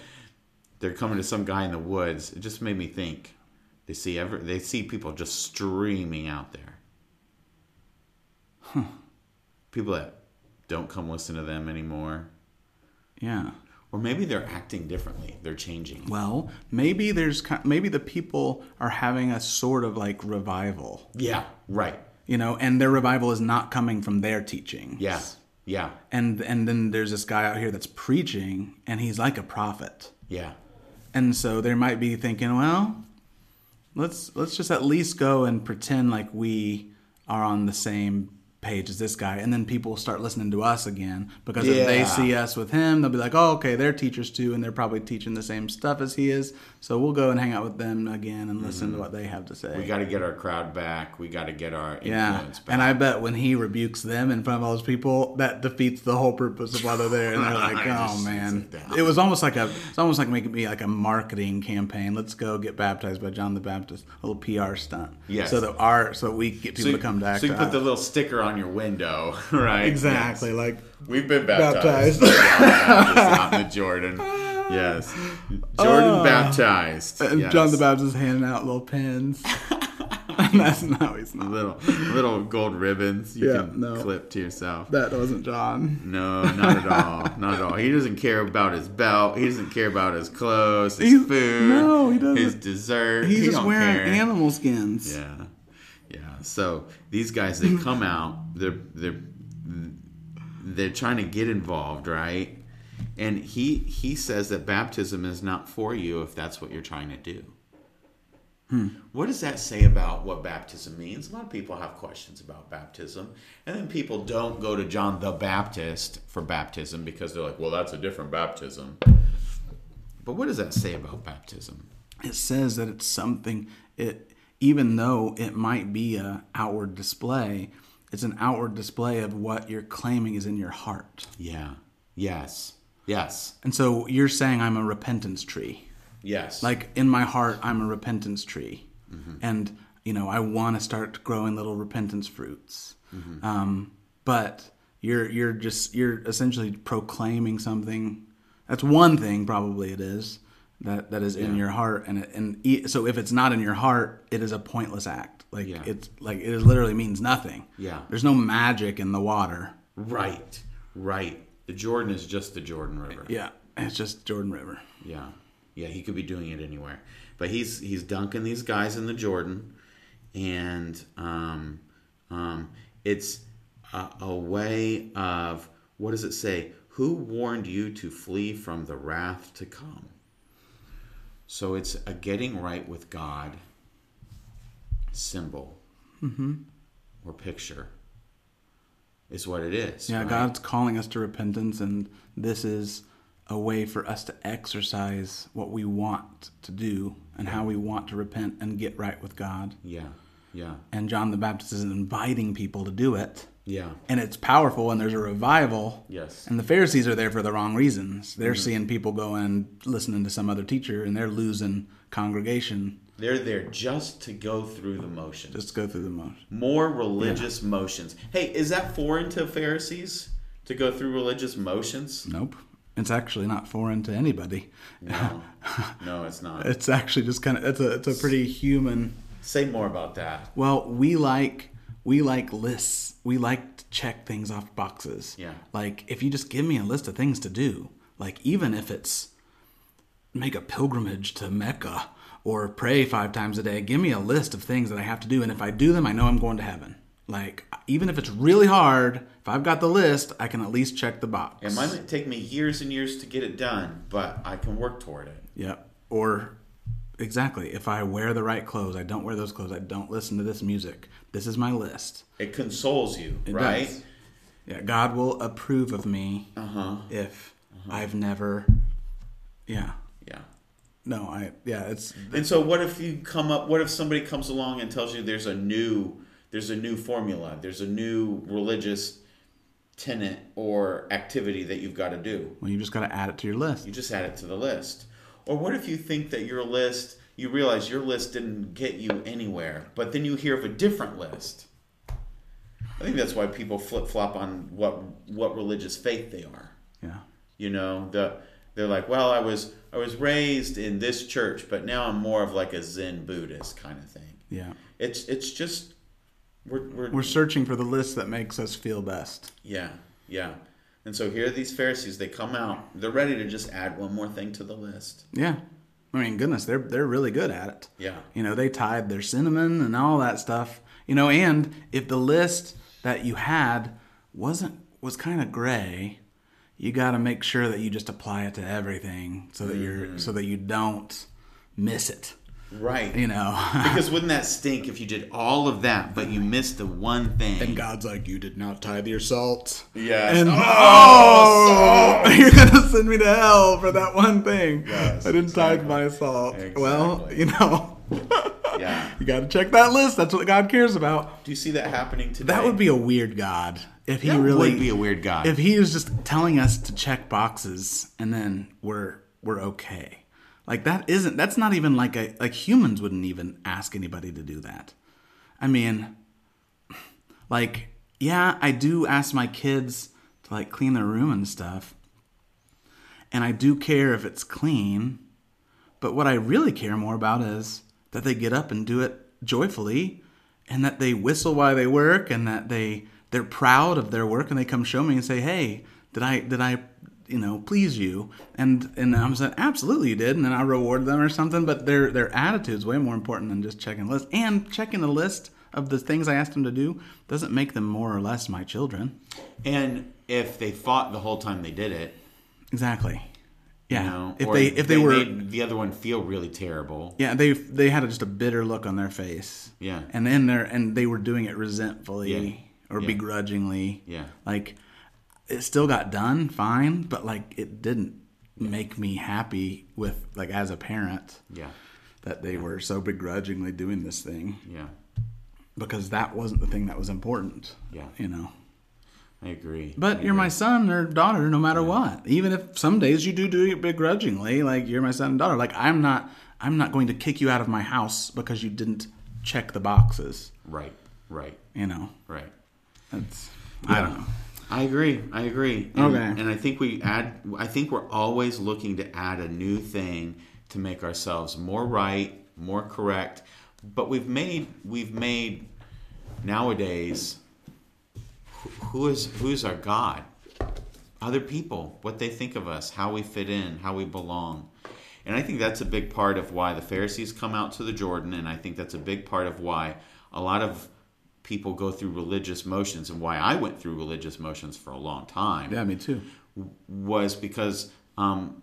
they're coming to some guy in the woods, it just made me think. They see every, they see people just streaming out there. Huh. People that don't come listen to them anymore. Yeah. Or maybe they're acting differently. They're changing. Well, maybe there's maybe the people are having a sort of like revival. Yeah, right. You know, and their revival is not coming from their teachings. Yeah, yeah. And and then there's this guy out here that's preaching, and he's like a prophet. Yeah. And so they might be thinking, well, let's let's just at least go and pretend like we are on the same page is this guy, and then people start listening to us again because yeah. if they see us with him, they'll be like, oh, okay, they're teachers too, and they're probably teaching the same stuff as he is, so we'll go and hang out with them again and listen mm-hmm. to what they have to say. We got to get our crowd back. We got to get our influence yeah. back. And I bet when he rebukes them in front of all those people, that defeats the whole purpose of why they're there, and they're like, oh man, it was almost like a it's almost like making me like a marketing campaign. Let's go get baptized by John the Baptist, a little P R stunt. Yes. So that our so we get people so you, to come back. So you put the little sticker on your window, right? Exactly. Yes. Like, we've been baptized, baptized. Out in the Jordan. Yes. Jordan uh, baptized. And yes. John the Baptist handing out little pins. That's not he's not. Little, little gold ribbons you yeah, can no. clip to yourself. That wasn't John. No, not at all. Not at all. He doesn't care about his belt. He doesn't care about his clothes, his he's, food. No, he doesn't. His dessert. He's he just wearing care. Animal skins. Yeah. Yeah, so these guys, they come out, they're, they're, they're trying to get involved, right? And he he says that baptism is not for you if that's what you're trying to do. Hmm. What does that say about what baptism means? A lot of people have questions about baptism. And then people don't go to John the Baptist for baptism because they're like, well, that's a different baptism. But what does that say about baptism? It says that it's something, it, even though it might be an outward display, it's an outward display of what you're claiming is in your heart. Yeah. Yes. Yes. And so you're saying I'm a repentance tree. Yes. Like in my heart, I'm a repentance tree. Mm-hmm. And, you know, I want to start growing little repentance fruits. Mm-hmm. Um, but you're you're just, you're essentially proclaiming something. That's one thing probably it is that, that is yeah. in your heart. And it, and so if it's not in your heart, it is a pointless act. Like yeah. it's like it literally means nothing. Yeah. There's no magic in the water. Right. Right. The Jordan is just the Jordan River. Yeah. It's just Jordan River. Yeah. Yeah, he could be doing it anywhere. But he's he's dunking these guys in the Jordan. And um, um, it's a, a way of, what does it say? Who warned you to flee from the wrath to come? So it's a getting right with God symbol mm-hmm. or picture is what it is. Yeah, right? God's calling us to repentance, and this is a way for us to exercise what we want to do and yeah. how we want to repent and get right with God. Yeah, yeah. And John the Baptist is inviting people to do it. Yeah. And it's powerful, and there's a revival. Yes. And the Pharisees are there for the wrong reasons. They're mm-hmm. seeing people go and listening to some other teacher, and they're losing congregation. They're there just to go through the motions. Just go through the motions. More religious yeah. motions. Hey, is that foreign to Pharisees, to go through religious motions? Nope. It's actually not foreign to anybody. No, no, it's not. It's actually just kind of it's a it's a pretty human. Say more about that. Well, we like we like lists. We like to check things off boxes. Yeah. Like if you just give me a list of things to do, like even if it's make a pilgrimage to Mecca or pray five times a day, give me a list of things that I have to do, and if I do them, I know I'm going to heaven. Like, even if it's really hard, if I've got the list, I can at least check the box. It might take me years and years to get it done, but I can work toward it. Yep. Or, exactly, if I wear the right clothes, I don't wear those clothes, I don't listen to this music, this is my list. It consoles you, it right? Does. Yeah, God will approve of me uh-huh. if uh-huh. I've never, yeah. Yeah. No, I, yeah, it's... And so what if you come up, what if somebody comes along and tells you there's a new... There's a new formula. There's a new religious tenet or activity that you've got to do. Well, you just got to add it to your list. You just add it to the list. Or what if you think that your list, you realize your list didn't get you anywhere, but then you hear of a different list. I think that's why people flip-flop on what what religious faith they are. Yeah. You know, the they're like, well, I was I was raised in this church, but now I'm more of like a Zen Buddhist kind of thing. Yeah. It's it's just... We're, we're we're searching for the list that makes us feel best. Yeah, yeah. And so here are these Pharisees. They come out. They're ready to just add one more thing to the list. Yeah. I mean, goodness, they're they're really good at it. Yeah. You know, they tied their cinnamon and all that stuff. You know, and if the list that you had wasn't was kind of gray, you got to make sure that you just apply it to everything so that mm. you're so that you don't miss it. Right. You know. Because wouldn't that stink if you did all of that, but you missed the one thing? And God's like, you did not tithe your salt. Yes. And, oh, oh salt. You're going to send me to hell for that one thing. Yes, I didn't exactly. tithe my salt. Exactly. Well, you know. Yeah. You got to check that list. That's what God cares about. Do you see that happening today? That would be a weird God. If he that really would be a weird God. If he was just telling us to check boxes and then we're we're okay. Like that isn't, that's not even like a, like humans wouldn't even ask anybody to do that. I mean, like, yeah, I do ask my kids to like clean their room and stuff. And I do care if it's clean, but what I really care more about is that they get up and do it joyfully and that they whistle while they work and that they, they're proud of their work and they come show me and say, hey, did I, did I, you know, please you. And and I was like, absolutely you did. And then I reward them or something. But their their attitude is way more important than just checking the list. And checking the list of the things I asked them to do doesn't make them more or less my children. And if they fought the whole time they did it. Exactly. Yeah. You know, if they if they, they were made the other one feel really terrible. Yeah, they they had just a bitter look on their face. Yeah. And then they're and they were doing it resentfully yeah. or yeah. begrudgingly. Yeah. Like it still got done fine, but like it didn't yeah. make me happy with like as a parent. Yeah. That they yeah. were so begrudgingly doing this thing. Yeah. Because that wasn't the thing that was important. Yeah. You know. I agree. But I you're agree. my son or daughter no matter yeah. what. Even if some days you do do it begrudgingly, like you're my son and daughter. Like I'm not I'm not going to kick you out of my house because you didn't check the boxes. Right. Right. You know. Right. That's yeah. I don't know. I agree. I agree. And, okay. And I think we add I think we're always looking to add a new thing to make ourselves more right, more correct. But we've made we've made nowadays Who is who is our God? Other people, what they think of us, how we fit in, how we belong. And I think that's a big part of why the Pharisees come out to the Jordan, and I think that's a big part of why a lot of people go through religious motions and why I went through religious motions for a long time. Yeah, me too. Was because um,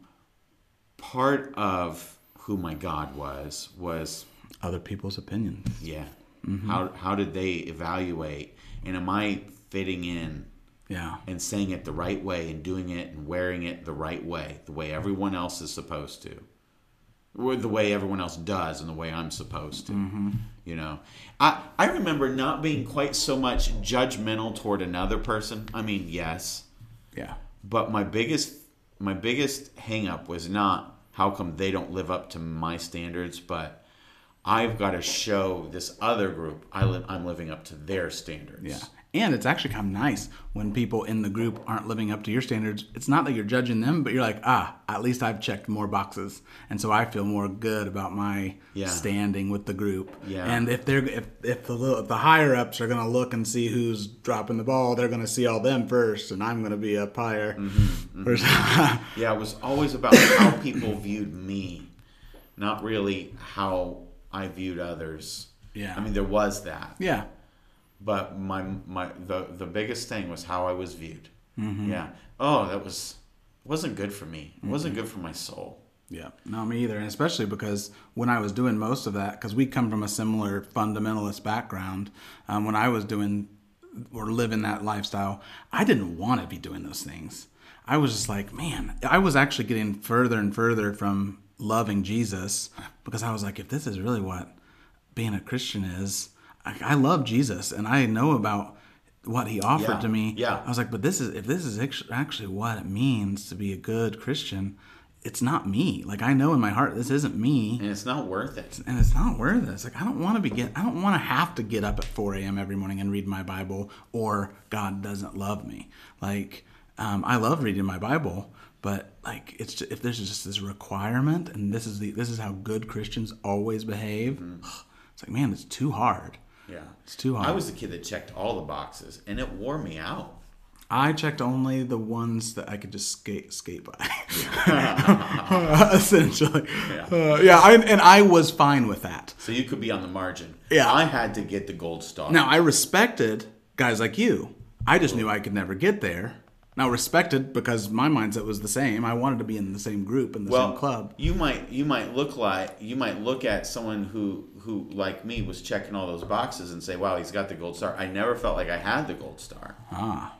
part of who my God was was... other people's opinions. Yeah. Mm-hmm. How how did they evaluate? And am I... fitting in yeah, and saying it the right way and doing it and wearing it the right way, the way everyone else is supposed to, or the way everyone else does and the way I'm supposed to. Mm-hmm. You know, I, I remember not being quite so much judgmental toward another person. I mean, yes. Yeah. But my biggest my biggest hang-up was not how come they don't live up to my standards, but I've got to show this other group I li- I'm living up to their standards. Yeah. And it's actually kind of nice when people in the group aren't living up to your standards. It's not that you're judging them, but you're like, ah, at least I've checked more boxes. And so I feel more good about my yeah. standing with the group. Yeah. And if they're if, if the little, if the higher ups are going to look and see who's dropping the ball, they're going to see all them first, and I'm going to be up higher. Mm-hmm, mm-hmm. Yeah, it was always about how people viewed me, not really how I viewed others. Yeah. I mean, there was that. Yeah. But my my the, the biggest thing was how I was viewed. Mm-hmm. Yeah. Oh, that was wasn't good for me. It mm-hmm. wasn't good for my soul. Yeah. No, me either. And especially because when I was doing most of that, because we come from a similar fundamentalist background, um, when I was doing or living that lifestyle, I didn't want to be doing those things. I was just like, man, I was actually getting further and further from loving Jesus because I was like, if this is really what being a Christian is. I love Jesus and I know about what he offered yeah, to me. Yeah. I was like, but this is if this is actually what it means to be a good Christian, it's not me. Like I know in my heart this isn't me. And it's not worth it. And it's not worth it. It's like I don't want to be get I don't want to have to get up at four a.m. every morning and read my Bible or God doesn't love me. Like um, I love reading my Bible, but like it's just, if there's just this requirement and this is the this is how good Christians always behave. Mm-hmm. It's like, man, it's too hard. Yeah. It's too hard. I was the kid that checked all the boxes, and it wore me out. I checked only the ones that I could just skate skate by. Yeah. Essentially. Yeah, uh, yeah I, and I was fine with that. So you could be on the margin. Yeah. I had to get the gold star. Now, I respected guys like you. I just knew I could never get there. Now, respected because my mindset was the same. I wanted to be in the same group, in the well, same club. You might you might look like you might look at someone who, who, like me, was checking all those boxes and say, wow, he's got the gold star. I never felt like I had the gold star. Ah,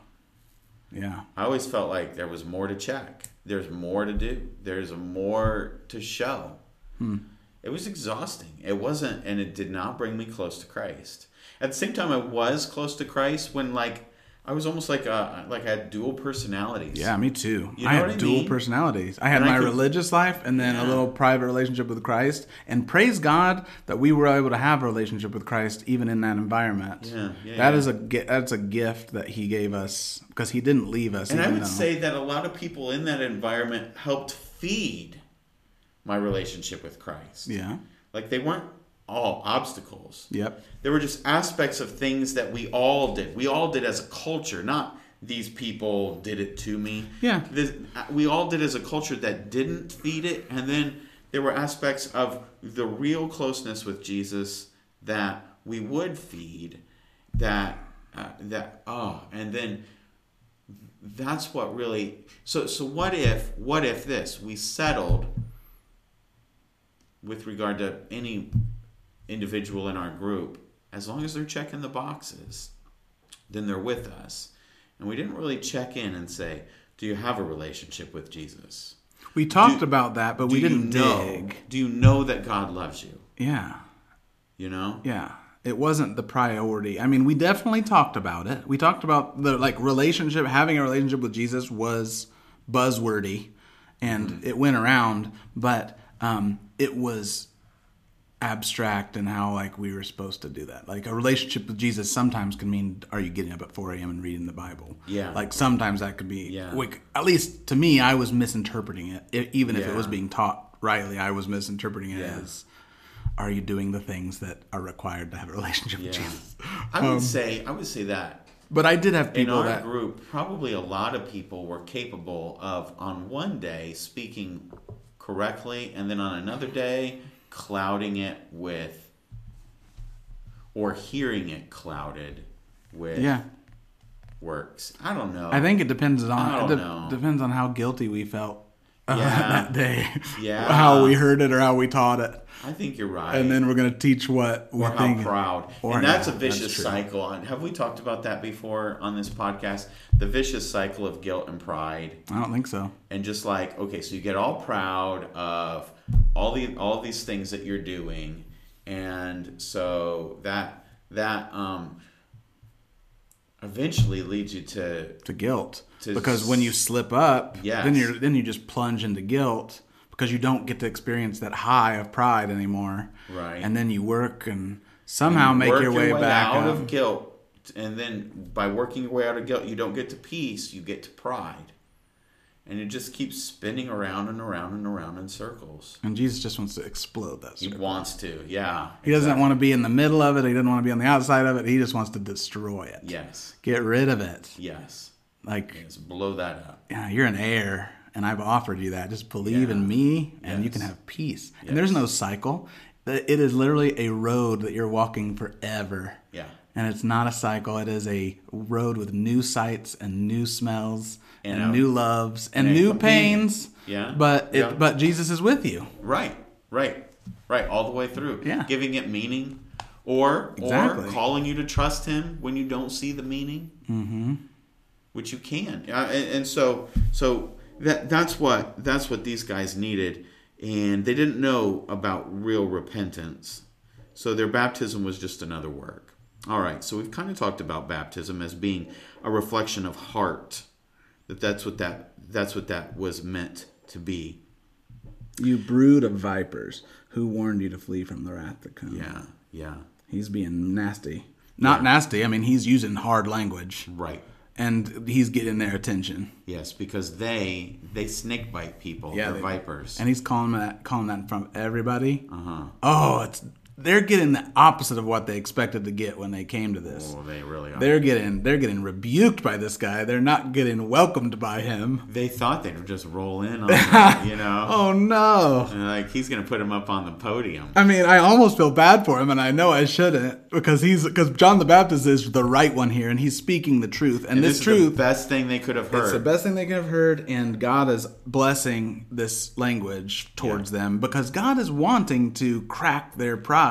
yeah. I always felt like there was more to check. There's more to do. There's more to show. Hmm. It was exhausting. It wasn't, and it did not bring me close to Christ. At the same time, I was close to Christ when, like, I was almost like a, like I had dual personalities. Yeah, me too. You know I had I dual mean? personalities. I had and my I could, religious life and then yeah. a little private relationship with Christ. And praise God that we were able to have a relationship with Christ even in that environment. Yeah, yeah, that yeah. is a that's a gift that He gave us because He didn't leave us. And I would though. say that a lot of people in that environment helped feed my relationship with Christ. Yeah, like they weren't. all obstacles. Yep. There were just aspects of things that we all did. We all did as a culture, not these people did it to me. Yeah. This, we all did as a culture that didn't feed it. And then there were aspects of the real closeness with Jesus that we would feed, that uh, that oh, and then that's what really. So so what if what if this we settled with regard to any individual in our group, as long as they're checking the boxes, then they're with us, and we didn't really check in and say, do you have a relationship with Jesus? We talked do, about that, but we didn't you know, dig. Do you know that God loves you? Yeah. You know? Yeah. It wasn't the priority. I mean, we definitely talked about it. We talked about the like relationship, having a relationship with Jesus was buzzwordy, and mm-hmm. it went around, but um, it was abstract and how like we were supposed to do that. Like a relationship with Jesus sometimes can mean, are you getting up at four a.m. and reading the Bible? Yeah. Like sometimes that could be, yeah. like, at least to me, I was misinterpreting it. it even yeah. if it was being taught rightly, I was misinterpreting it yeah. as, are you doing the things that are required to have a relationship yeah. with Jesus? I would um, say, I would say that. But I did have people in our that, group, probably a lot of people were capable of on one day speaking correctly and then on another day clouding it with, or hearing it clouded with yeah. works. I don't know. I think it depends on I don't it de- know. depends on how guilty we felt uh, yeah. that day. Yeah, how we heard it or how we taught it. I think you're right. And then we're going to teach what we're thinking. Or how proud. Or and that's no, a vicious that's cycle. Have we talked about that before on this podcast? The vicious cycle of guilt and pride. I don't think so. And just like, okay, so you get all proud of all the all these things that you're doing, and so that that um, eventually leads you to to guilt. To because s- when you slip up, yes. then you then you just plunge into guilt. Because you don't get to experience that high of pride anymore, right? And then you work and somehow and you make your, your way, way back out up. of guilt, and then by working your way out of guilt, you don't get to peace; you get to pride, and it just keeps spinning around and around and around in circles. And Jesus just wants to explode that circle. He wants to, yeah. He exactly. doesn't want to be in the middle of it. He doesn't want to be on the outside of it. He just wants to destroy it. Yes. Get rid of it. Yes. Like yes. blow that up. Yeah, you're an heir. And I've offered you that. Just believe yeah. in me, and yes. you can have peace. Yes. And there's no cycle. It is literally a road that you're walking forever. Yeah. And it's not a cycle. It is a road with new sights and new smells and, and new loves and, and new pains. Yeah. But it, yeah. but Jesus is with you. Right. Right. Right. All the way through. Yeah. Giving it meaning, or exactly. or calling you to trust Him when you don't see the meaning. Mm-hmm. Which you can. And so so. That that's what that's what these guys needed, and they didn't know about real repentance, so their baptism was just another work. All right, so we've kind of talked about baptism as being a reflection of heart. That that's what that that's what that was meant to be. You brood of vipers, who warned you to flee from the wrath to come? Yeah, yeah. He's being nasty. Not yeah. nasty. I mean, he's using hard language. Right. And he's getting their attention. Yes, because they they snake bite people. Yeah, they're vipers. And he's calling that calling that in front of everybody. Uh-huh. Oh, it's they're getting the opposite of what they expected to get when they came to this. Oh, they really are. They're getting they're getting rebuked by this guy. They're not getting welcomed by him. They thought they'd just roll in on them, you know. Oh no. And like he's gonna put him up on the podium. I mean, I almost feel bad for him, and I know I shouldn't, because he's because John the Baptist is the right one here, and he's speaking the truth. And, and this, this is truth, the best thing they could have heard. It's the best thing they could have heard, and God is blessing this language towards yeah. them, because God is wanting to crack their pride.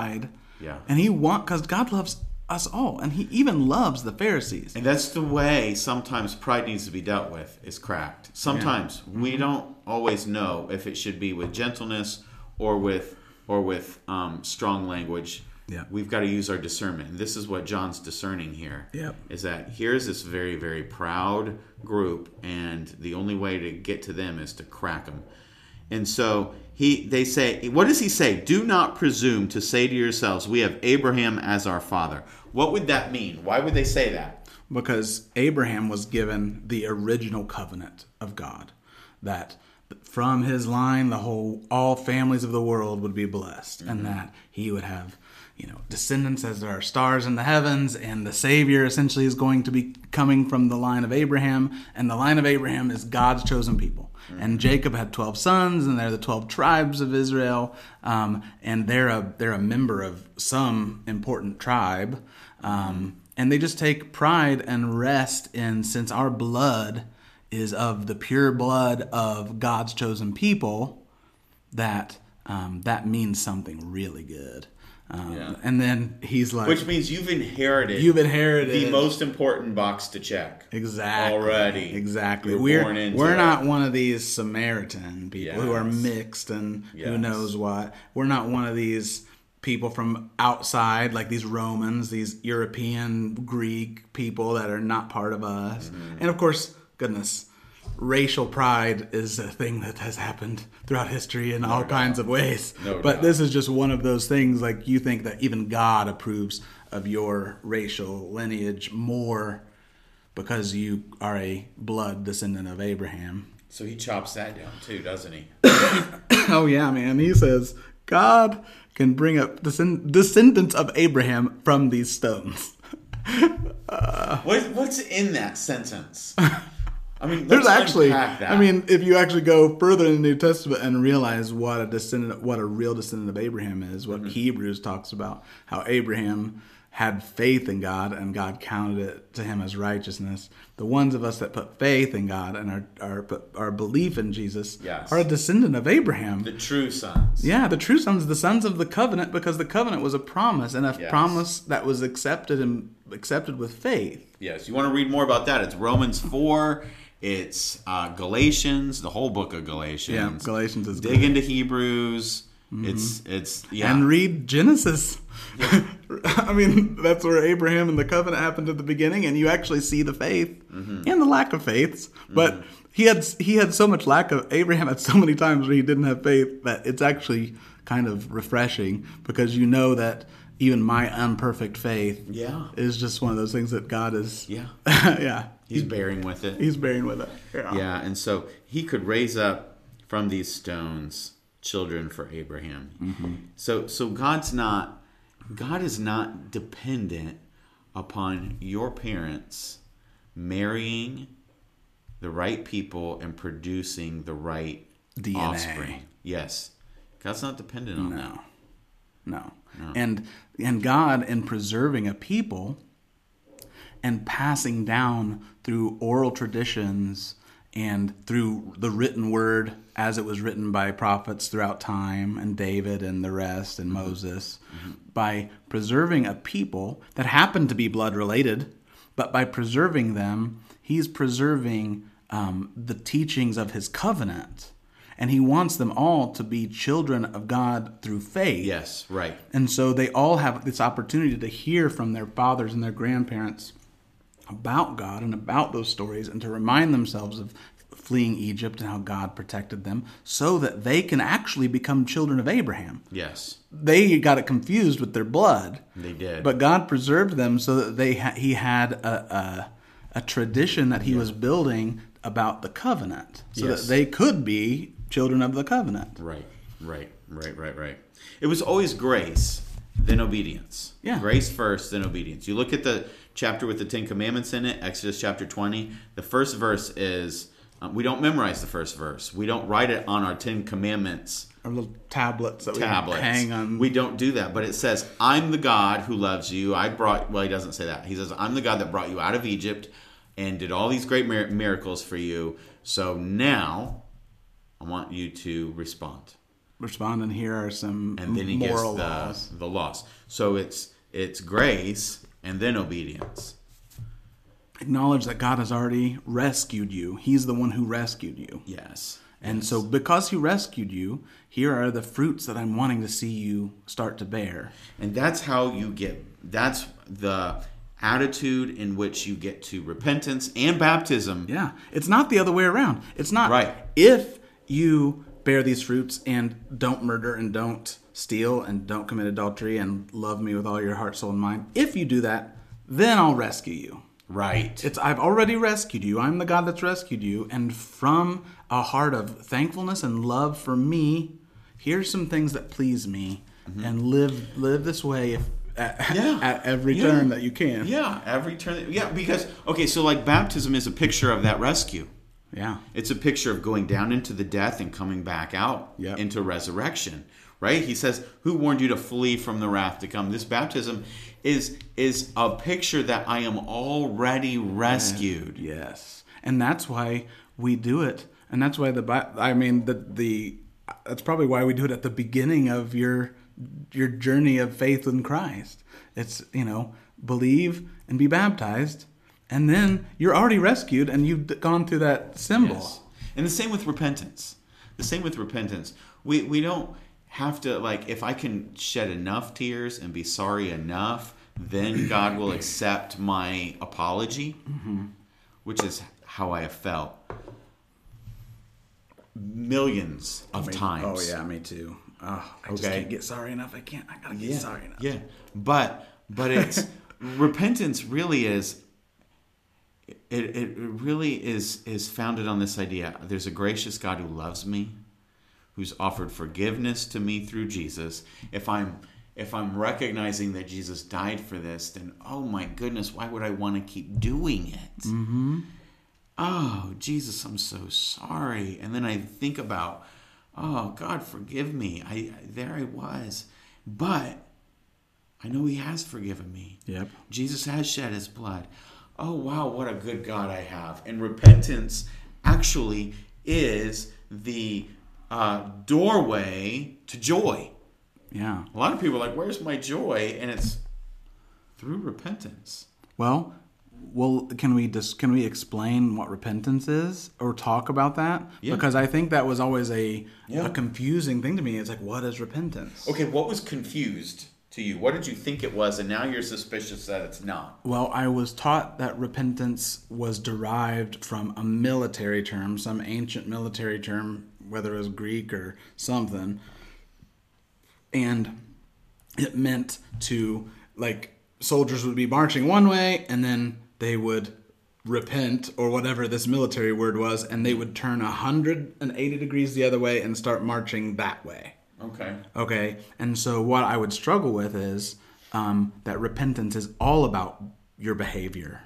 Yeah, and he want because God loves us all, and he even loves the Pharisees. And that's the way sometimes pride needs to be dealt with, is cracked. Sometimes yeah. we don't always know if it should be with gentleness or with or with um, strong language. Yeah, we've got to use our discernment. And this is what John's discerning here. Yeah, is that here's this very very proud group, and the only way to get to them is to crack them. And so he, they say, what does he say? Do not presume to say to yourselves, we have Abraham as our father. What would that mean? Why would they say that? Because Abraham was given the original covenant of God, that from his line, the whole, all families of the world would be blessed, mm-hmm. and that he would have, you know, descendants as there are stars in the heavens, and the Savior essentially is going to be coming from the line of Abraham, and the line of Abraham is God's chosen people. Mm-hmm. And Jacob had twelve sons, and they're the twelve tribes of Israel, um, and they're a they're a member of some important tribe, um, and they just take pride and rest in, since our blood is of the pure blood of God's chosen people, that um, that means something really good. Um, yeah. And then he's like... Which means you've inherited... You've inherited... The most important box to check. Exactly. Already. Exactly. You're we're born into we're not one of these Samaritan people yes. who are mixed and yes. who knows what. We're not one of these people from outside, like these Romans, these European, Greek people that are not part of us. Mm-hmm. And of course, goodness... racial pride is a thing that has happened throughout history in no all doubt. kinds of ways. No but doubt. This is just one of those things, like you think that even God approves of your racial lineage more because you are a blood descendant of Abraham. So he chops that down too, doesn't he? Oh yeah, man. He says, God can bring up descend- descendants of Abraham from these stones. uh, what, what's in that sentence? I mean, there's actually, I mean, if you actually go further in the New Testament and realize what a descendant, what a real descendant of Abraham is, what mm-hmm. Hebrews talks about, how Abraham had faith in God and God counted it to him as righteousness. The ones of us that put faith in God and our our, our belief in Jesus yes. are a descendant of Abraham. The true sons. Yeah, the true sons, the sons of the covenant, because the covenant was a promise, and a yes. promise that was accepted and accepted with faith. Yes, you want to read more about that? It's Romans four. It's uh, Galatians, the whole book of Galatians. Yeah, Galatians is dig good. into Hebrews. Mm-hmm. It's it's yeah, and read Genesis. Yeah. I mean, that's where Abraham and the covenant happened at the beginning, and you actually see the faith mm-hmm. and the lack of faiths. Mm-hmm. But he had he had so much lack of Abraham at so many times where he didn't have faith that it's actually kind of refreshing, because you know that even my unperfect faith yeah. is just one of those things that God is yeah yeah. He's bearing with it. He's bearing with it. Yeah. yeah, and so he could raise up from these stones children for Abraham. Mm-hmm. So, so God's not, God is not dependent upon your parents marrying the right people and producing the right D N A. Offspring. Yes, God's not dependent on no. that. No, no, and and God, in preserving a people and passing down through oral traditions and through the written word as it was written by prophets throughout time, and David and the rest, and mm-hmm. Moses, mm-hmm. by preserving a people that happened to be blood related, but by preserving them, he's preserving um, the teachings of his covenant. And he wants them all to be children of God through faith. Yes, right. And so they all have this opportunity to hear from their fathers and their grandparents about God and about those stories, and to remind themselves of fleeing Egypt and how God protected them, so that they can actually become children of Abraham. Yes. They got it confused with their blood. They did. But God preserved them so that they ha- he had a, a, a tradition that he yeah. was building about the covenant, so yes. that they could be children of the covenant. Right, right, right, right, right. It was always grace, then obedience. Yeah. Grace first, then obedience. You look at the chapter with the Ten Commandments in it, Exodus chapter twenty. The first verse is, um, we don't memorize the first verse. We don't write it on our Ten Commandments. Our little tablets that tablets. we hang on. We don't do that, but it says, I'm the God who loves you. I brought, well, he doesn't say that. He says, I'm the God that brought you out of Egypt and did all these great mir- miracles for you. So now I want you to respond. Respond, and here are some moral laws. And then he gives the laws. the laws. So it's it's grace and then obedience. Acknowledge that God has already rescued you. He's the one who rescued you. Yes. And yes. so because he rescued you, here are the fruits that I'm wanting to see you start to bear. And that's how you get, that's the attitude in which you get to repentance and baptism. Yeah. It's not the other way around. It's not right. if... you bear these fruits and don't murder and don't steal and don't commit adultery and love me with all your heart, soul, and mind. If you do that, then I'll rescue you. Right. It's, I've already rescued you. I'm the God that's rescued you. And from a heart of thankfulness and love for me, here's some things that please me. Mm-hmm. And live live this way if, at, yeah. at every yeah. turn that you can. Yeah, every turn. That, yeah, because, okay, so like baptism is a picture of that rescue. Yeah. It's a picture of going down into the death and coming back out yep. into resurrection, right? He says, who warned you to flee from the wrath to come? This baptism is is a picture that I am already rescued. Yeah. Yes. And that's why we do it. And that's why the, I mean, the, the that's probably why we do it at the beginning of your your journey of faith in Christ. It's, you know, believe and be baptized. And then you're already rescued and you've gone through that symbol. Yes. And the same with repentance. The same with repentance. We we don't have to, like, if I can shed enough tears and be sorry enough, then God will accept my apology, mm-hmm. which is how I have felt millions of me, times. Oh, yeah, me too. Oh, I okay. just can't get sorry enough. I can't. I got to get yeah. sorry enough. Yeah, but, but it's, repentance really is... It it really is is founded on this idea. There's a gracious God who loves me, who's offered forgiveness to me through Jesus. If I'm if I'm recognizing that Jesus died for this, then oh my goodness, why would I want to keep doing it? Mm-hmm. Oh, Jesus, I'm so sorry. And then I think about, oh God, forgive me. I, I there I was, but I know He has forgiven me. Yep. Jesus has shed His blood. Oh, wow, what a good God I have. And repentance actually is the uh, doorway to joy. Yeah. A lot of people are like, where's my joy? And it's through repentance. Well, well, can we just, can we explain what repentance is or talk about that? Yeah. Because I think that was always a, yeah. a confusing thing to me. It's like, what is repentance? Okay, what was confused to you? What did you think it was, and now you're suspicious that it's not? Well, I was taught that repentance was derived from a military term, some ancient military term, whether it was Greek or something. And it meant to, like, soldiers would be marching one way, and then they would repent, or whatever this military word was, and they would turn one hundred eighty degrees the other way and start marching that way. Okay. Okay. And so what I would struggle with is um, that repentance is all about your behavior.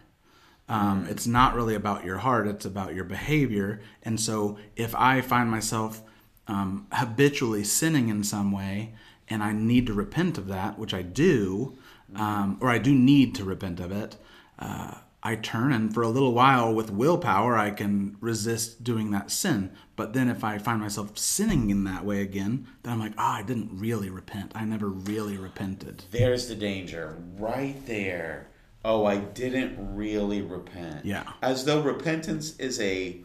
Um, mm. It's not really about your heart. It's about your behavior. And so if I find myself um, habitually sinning in some way and I need to repent of that, which I do, um, or I do need to repent of it, uh, I turn, and for a little while with willpower, I can resist doing that sin. But then if I find myself sinning in that way again, then I'm like, ah, oh, I didn't really repent. I never really repented. There's the danger right there. Oh, I didn't really repent. Yeah. As though repentance is a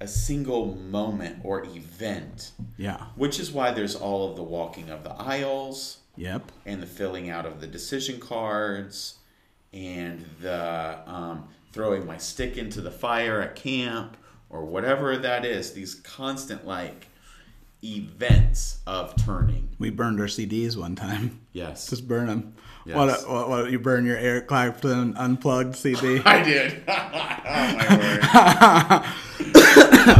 a single moment or event. Yeah. Which is why there's all of the walking of the aisles. Yep. And the filling out of the decision cards. And the um, throwing my stick into the fire at camp or whatever that is, these constant like events of turning. We burned our C Ds one time. Yes. Just burn them. Yes. What, a, what, what you burn your Eric Clapton unplugged C D? I did. Oh my word.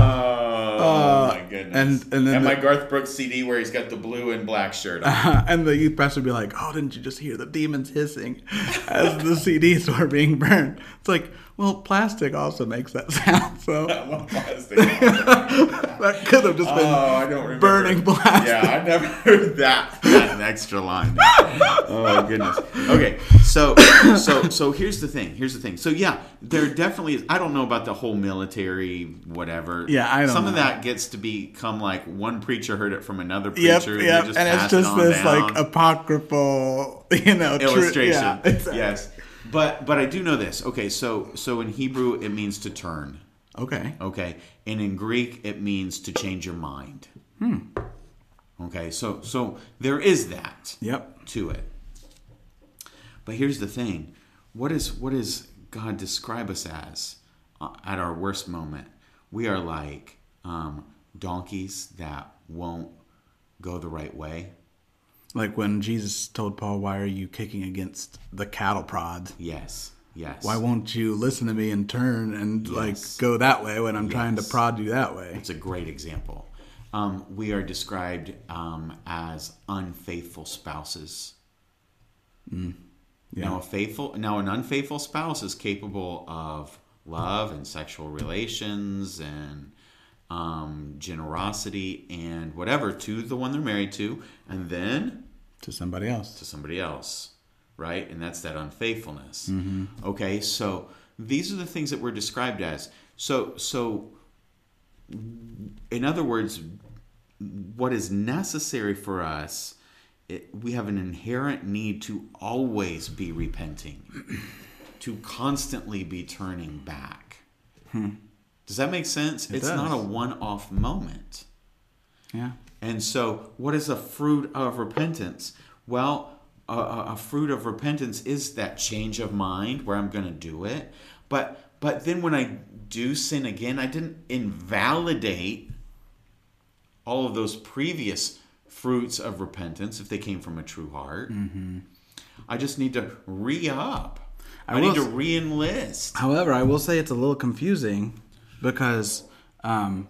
Oh my goodness. And, and, then and my the, Garth Brooks C D where he's got the blue and black shirt on. Uh, and the youth pastor would be like, oh, didn't you just hear the demons hissing as the C Ds were being burned? It's like, well, plastic also makes that sound. So well, plastic also that could have just been oh, I don't remember. burning plastic. Yeah, I never heard that. That's an extra line. Oh goodness. Okay, so so so here's the thing. Here's the thing. So yeah, there definitely is. I don't know about the whole military whatever. Yeah, I don't. Some know. of that gets to become like one preacher heard it from another preacher. Yep, yep. And, just and it's just it this down. like apocryphal, you know, illustration. Tr- yeah, exactly. Yes. But but I do know this. Okay, so so in Hebrew it means to turn. Okay. Okay. And in Greek it means to change your mind. Hmm. Okay, so so there is that yep. to it. But here's the thing. What is what does God describe us as at our worst moment? We are like um, donkeys that won't go the right way. Like when Jesus told Paul, why are you kicking against the cattle prod? Yes. Yes. Why won't you listen to me and turn and yes. like go that way when I'm yes. trying to prod you that way? It's a great example. Um, we are described um, as unfaithful spouses. Mm. Yeah. Now, a faithful, now an unfaithful spouse is capable of love and sexual relations and um, generosity and whatever to the one they're married to, and then to somebody else. To somebody else. Right? And that's that unfaithfulness. Mm-hmm. Okay, so these are the things that we're described as. So, so in other words, what is necessary for us, it, we have an inherent need to always be repenting, to constantly be turning back. Hmm. Does that make sense? It it's does. Not a one-off moment. Yeah. And so what is the fruit of repentance? Well, A, a fruit of repentance is that change of mind where I'm going to do it. But but then when I do sin again, I didn't invalidate all of those previous fruits of repentance if they came from a true heart. Mm-hmm. I just need to re-up. I, I need to re-enlist. However, I will say it's a little confusing because um,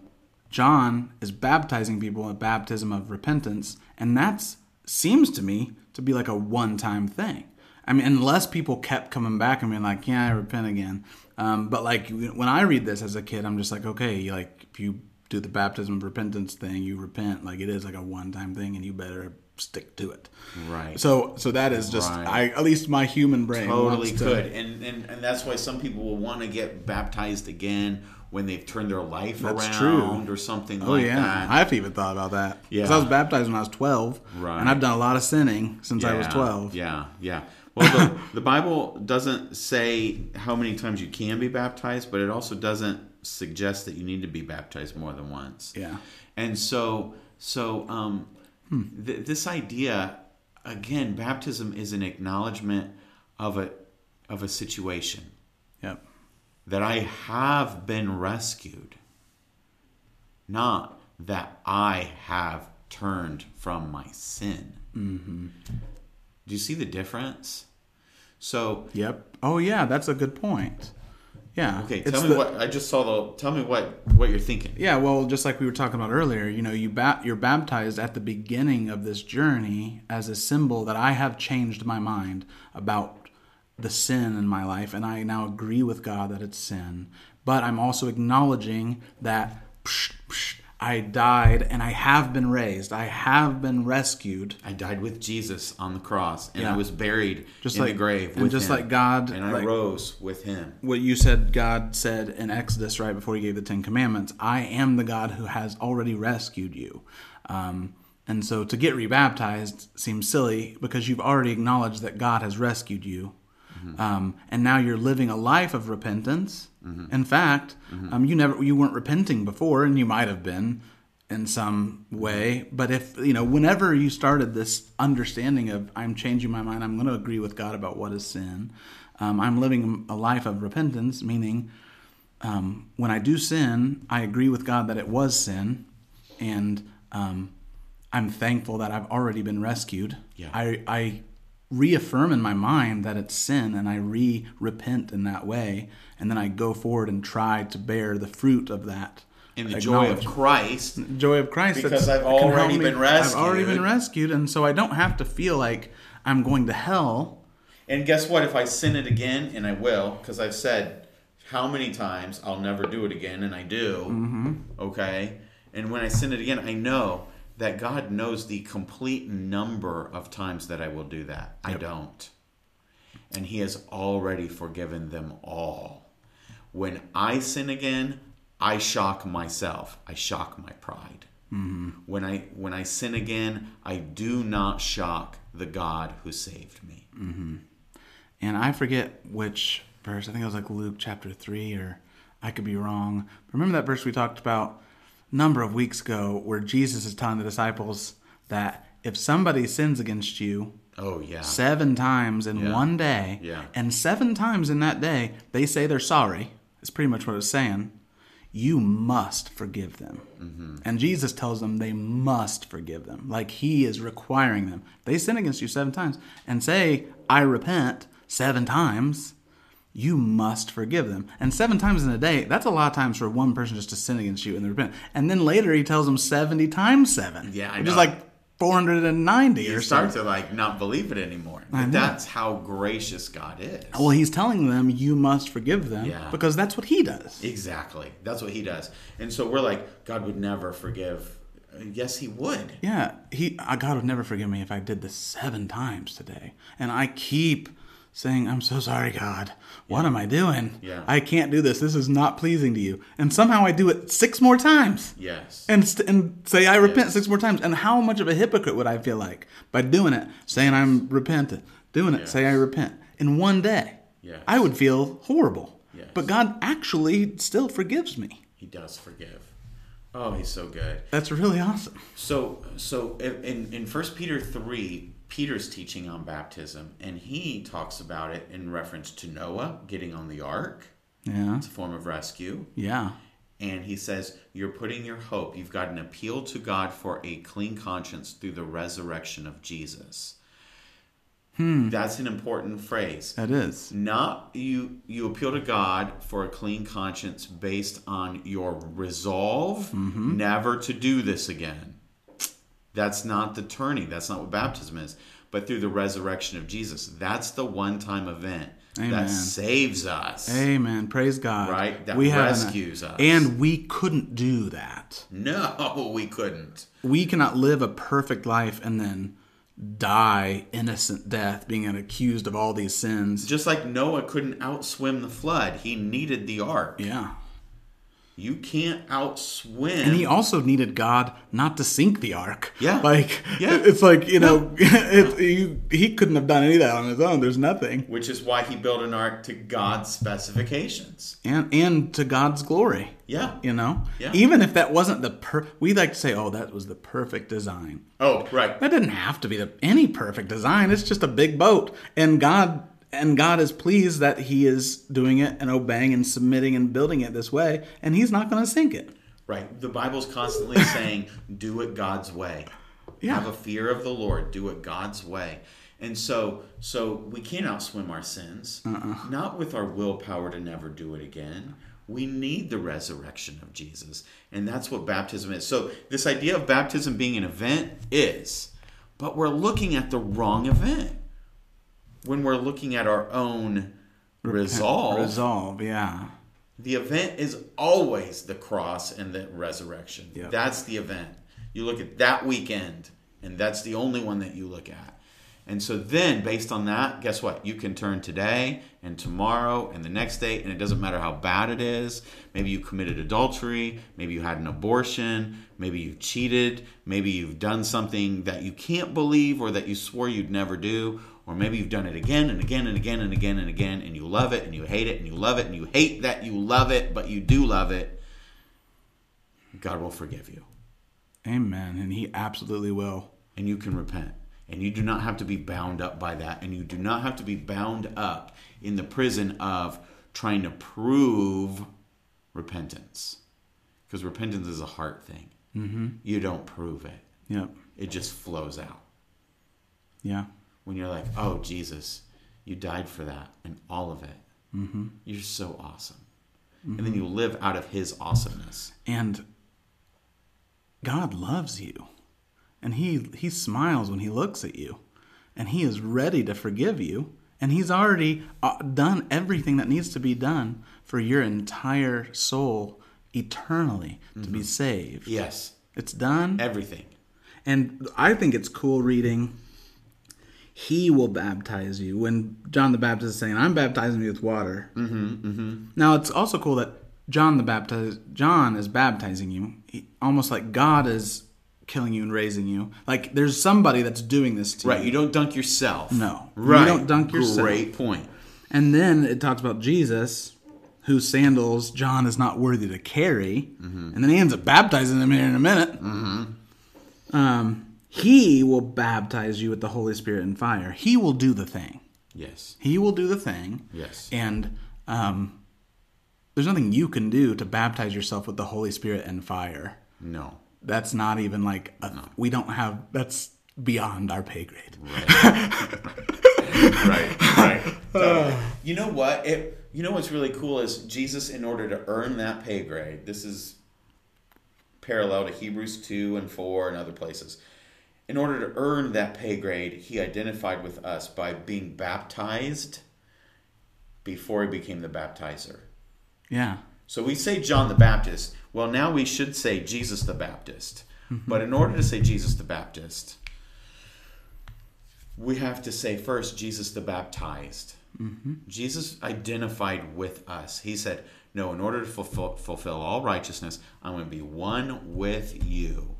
John is baptizing people at baptism of repentance, and that's seems to me to be like a one-time thing. I mean, unless people kept coming back and being like, yeah, I repent again. Um, but like when I read this as a kid, I'm just like, okay, you like if you do the baptism of repentance thing, you repent. Like it is like a one-time thing and you better stick to it. Right. So so that is just, right. I at least my human brain totally could. To, and, and and that's why some people will want to get baptized again when they've turned their life That's around true. Or something oh, like yeah. that. I've even thought about that. Yeah. Because I was baptized when I was twelve, right. and I've done a lot of sinning since yeah. I was twelve. Yeah, yeah. Well, the, the Bible doesn't say how many times you can be baptized, but it also doesn't suggest that you need to be baptized more than once. Yeah. And so, so um, hmm. th- this idea, again, baptism is an acknowledgement of a of a situation. Yep. That I have been rescued, not that I have turned from my sin. Mm-hmm. Do you see the difference? So, yep. Oh, yeah, that's a good point. Yeah. Okay. Tell me the, what I just saw. The tell me what, what you're thinking. Yeah. Well, just like we were talking about earlier, you know, you ba- you're baptized at the beginning of this journey as a symbol that I have changed my mind about the sin in my life, and I now agree with God that it's sin, but I'm also acknowledging that psh, psh, I died and I have been raised. I have been rescued. I died with Jesus on the cross, and yeah. I was buried just in like, the grave with and just him. Like God, and I like, rose with him. What you said God said in Exodus right before he gave the Ten Commandments, I am the God who has already rescued you. Um, and so to get rebaptized seems silly because you've already acknowledged that God has rescued you. Mm-hmm. Um, and now you're living a life of repentance. Mm-hmm. In fact, mm-hmm. um, you never you weren't repenting before, and you might have been in some way. But if you know, whenever you started this understanding of I'm changing my mind, I'm going to agree with God about what is sin. Um, I'm living a life of repentance, meaning um, when I do sin, I agree with God that it was sin, and um, I'm thankful that I've already been rescued. Yeah. I. I reaffirm in my mind that it's sin, and I re-repent in that way, and then I go forward and try to bear the fruit of that. In the joy of Christ. Joy of Christ. Because I've already been rescued. I've already been rescued, and so I don't have to feel like I'm going to hell. And guess what? If I sin it again, and I will, because I've said how many times I'll never do it again, and I do, mm-hmm. okay? And when I sin it again, I know that God knows the complete number of times that I will do that. Yep. I don't. And he has already forgiven them all. When I sin again, I shock myself. I shock my pride. Mm-hmm. When I when I sin again, I do not shock the God who saved me. Mm-hmm. And I forget which verse. I think it was like Luke chapter three, or I could be wrong. Remember that verse we talked about number of weeks ago where Jesus is telling the disciples that if somebody sins against you oh, yeah. seven times in yeah. one day, yeah. and seven times in that day, they say they're sorry. That's pretty much what it's saying. You must forgive them. Mm-hmm. And Jesus tells them they must forgive them. Like he is requiring them. They sin against you seven times and say, I repent seven times. you must forgive them. And seven times in a day, that's a lot of times for one person just to sin against you and then repent. And then later he tells them seventy times seven. Yeah, I know. Just like four hundred ninety you or something. You start to like not believe it anymore. But that's how gracious God is. Well, he's telling them you must forgive them yeah. because that's what he does. Exactly. That's what he does. And so we're like, God would never forgive. Yes, he would. Yeah. He God would never forgive me if I did this seven times today. And I keep saying, I'm so sorry, God. What yeah. am I doing? Yeah. I can't do this. This is not pleasing to you. And somehow I do it six more times. Yes. And st- and say I repent yes. six more times. And how much of a hypocrite would I feel like by doing it, saying I'm repentant, doing it, yes. say I repent in one day? Yes. I would feel horrible. Yes. But God actually still forgives me. He does forgive. Oh, he's so good. That's really awesome. So so in in First Peter three, Peter's teaching on baptism, and he talks about it in reference to Noah getting on the ark. Yeah. It's a form of rescue. Yeah. And he says, you're putting your hope, you've got an appeal to God for a clean conscience through the resurrection of Jesus. Hmm. That's an important phrase. That is. Not you you appeal to God for a clean conscience based on your resolve mm-hmm. never to do this again. That's not the turning. That's not what baptism is. But through the resurrection of Jesus, that's the one-time event Amen. That saves us. Amen. Praise God. Right? That we rescues us. And we couldn't do that. No, we couldn't. We cannot live a perfect life and then die innocent death, being accused of all these sins. Just like Noah couldn't outswim the flood. He needed the ark. Yeah. You can't outswim. And he also needed God not to sink the ark. Yeah. Like, yeah. It's like, you know, yeah. it, you, he couldn't have done any of that on his own. There's nothing. Which is why he built an ark to God's specifications. And and to God's glory. Yeah. You know? Yeah. Even if that wasn't the per... We like to say, oh, that was the perfect design. Oh, right. That didn't have to be the, any perfect design. It's just a big boat. And God... And God is pleased that he is doing it and obeying and submitting and building it this way. And he's not going to sink it. Right. The Bible's constantly saying, do it God's way. Yeah. Have a fear of the Lord. Do it God's way. And so so we can't outswim our sins. Uh-uh. Not with our willpower to never do it again. We need the resurrection of Jesus. And that's what baptism is. So this idea of baptism being an event is. But we're looking at the wrong event. When we're looking at our own resolve, resolve, yeah, the event is always the cross and the resurrection. Yep. That's the event. You look at that weekend, and that's the only one that you look at. And so then, based on that, guess what? You can turn today and tomorrow and the next day, and it doesn't matter how bad it is. Maybe you committed adultery. Maybe you had an abortion. Maybe you cheated. Maybe you've done something that you can't believe or that you swore you'd never do. Or maybe you've done it again and again and again and again and again, and you love it and you hate it and you love it and you hate that you love it, but you do love it. God will forgive you. Amen. And he absolutely will. And you can repent. And you do not have to be bound up by that. And you do not have to be bound up in the prison of trying to prove repentance. Because repentance is a heart thing. Mm-hmm. You don't prove it. Yep. It just flows out. Yeah. When you're like, oh, Jesus, you died for that and all of it. Mm-hmm. You're so awesome. Mm-hmm. And then you live out of his awesomeness. And God loves you. And he he smiles when he looks at you. And he is ready to forgive you. And he's already done everything that needs to be done for your entire soul eternally mm-hmm. to be saved. Yes. It's done. Everything. And I think it's cool reading... He will baptize you. When John the Baptist is saying, I'm baptizing you with water. Mm-hmm, mm-hmm. Now, it's also cool that John the Baptist, John is baptizing you. He, almost like God is killing you and raising you. Like, there's somebody that's doing this to you. Right, you don't dunk yourself. No. Right. You don't dunk yourself. Great point. And then it talks about Jesus, whose sandals John is not worthy to carry. Mm-hmm. And then he ends up baptizing him here in a minute. Mm-hmm. Um... He will baptize you with the Holy Spirit and fire. He will do the thing. Yes. He will do the thing. Yes. And um, there's nothing you can do to baptize yourself with the Holy Spirit and fire. No. That's not even like, a, no. we don't have, that's beyond our pay grade. Right. Right. Right. So, you know what? It, You know what's really cool is Jesus, in order to earn that pay grade, this is parallel to Hebrews two and four and other places. In order to earn that pay grade, he identified with us by being baptized before he became the baptizer. Yeah. So we say John the Baptist. Well, now we should say Jesus the Baptist. Mm-hmm. But in order to say Jesus the Baptist, we have to say first Jesus the Baptized. Mm-hmm. Jesus identified with us. He said, no, in order to fulfill, fulfill all righteousness, I'm going to be one with you.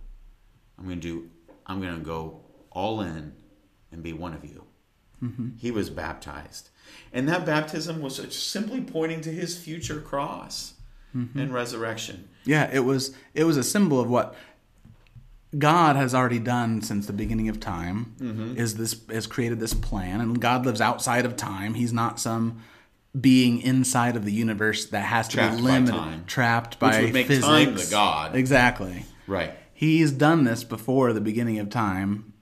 I'm going to do I'm going to go all in and be one of you. Mm-hmm. He was baptized. And that baptism was simply pointing to his future cross mm-hmm. and resurrection. Yeah, it was it was a symbol of what God has already done since the beginning of time, mm-hmm. is this has created this plan, and God lives outside of time. He's not some being inside of the universe that has to trapped be limited, by time. trapped by Which would make physics. Time the God. Exactly. Right. He's done this before the beginning of time,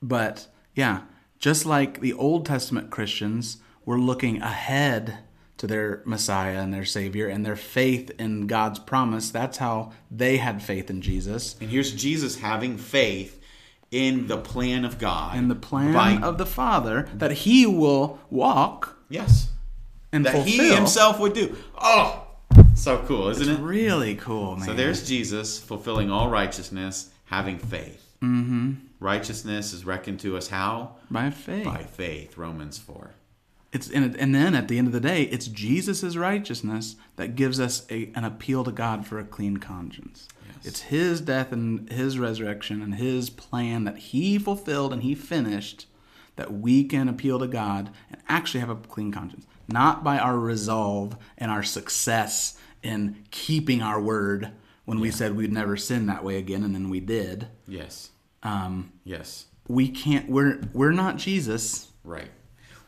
but yeah, just like the Old Testament Christians were looking ahead to their Messiah and their Savior and their faith in God's promise, that's how they had faith in Jesus. And here's Jesus having faith in the plan of God. In the plan by, of the Father that he will walk. Yes. And that fulfill. He himself would do. Oh! So cool, isn't it's it? It's really cool, man. So there's Jesus fulfilling all righteousness, having faith. Mm-hmm. Righteousness is reckoned to us how? By faith. By faith, Romans four. It's and, and then at the end of the day, it's Jesus' righteousness that gives us a, an appeal to God for a clean conscience. Yes. It's his death and his resurrection and his plan that he fulfilled and he finished that we can appeal to God and actually have a clean conscience. Not by our resolve and our success in keeping our word when yeah. we said we'd never sin that way again, and then we did. Yes. Um, yes. We can't. We're we're not Jesus. Right.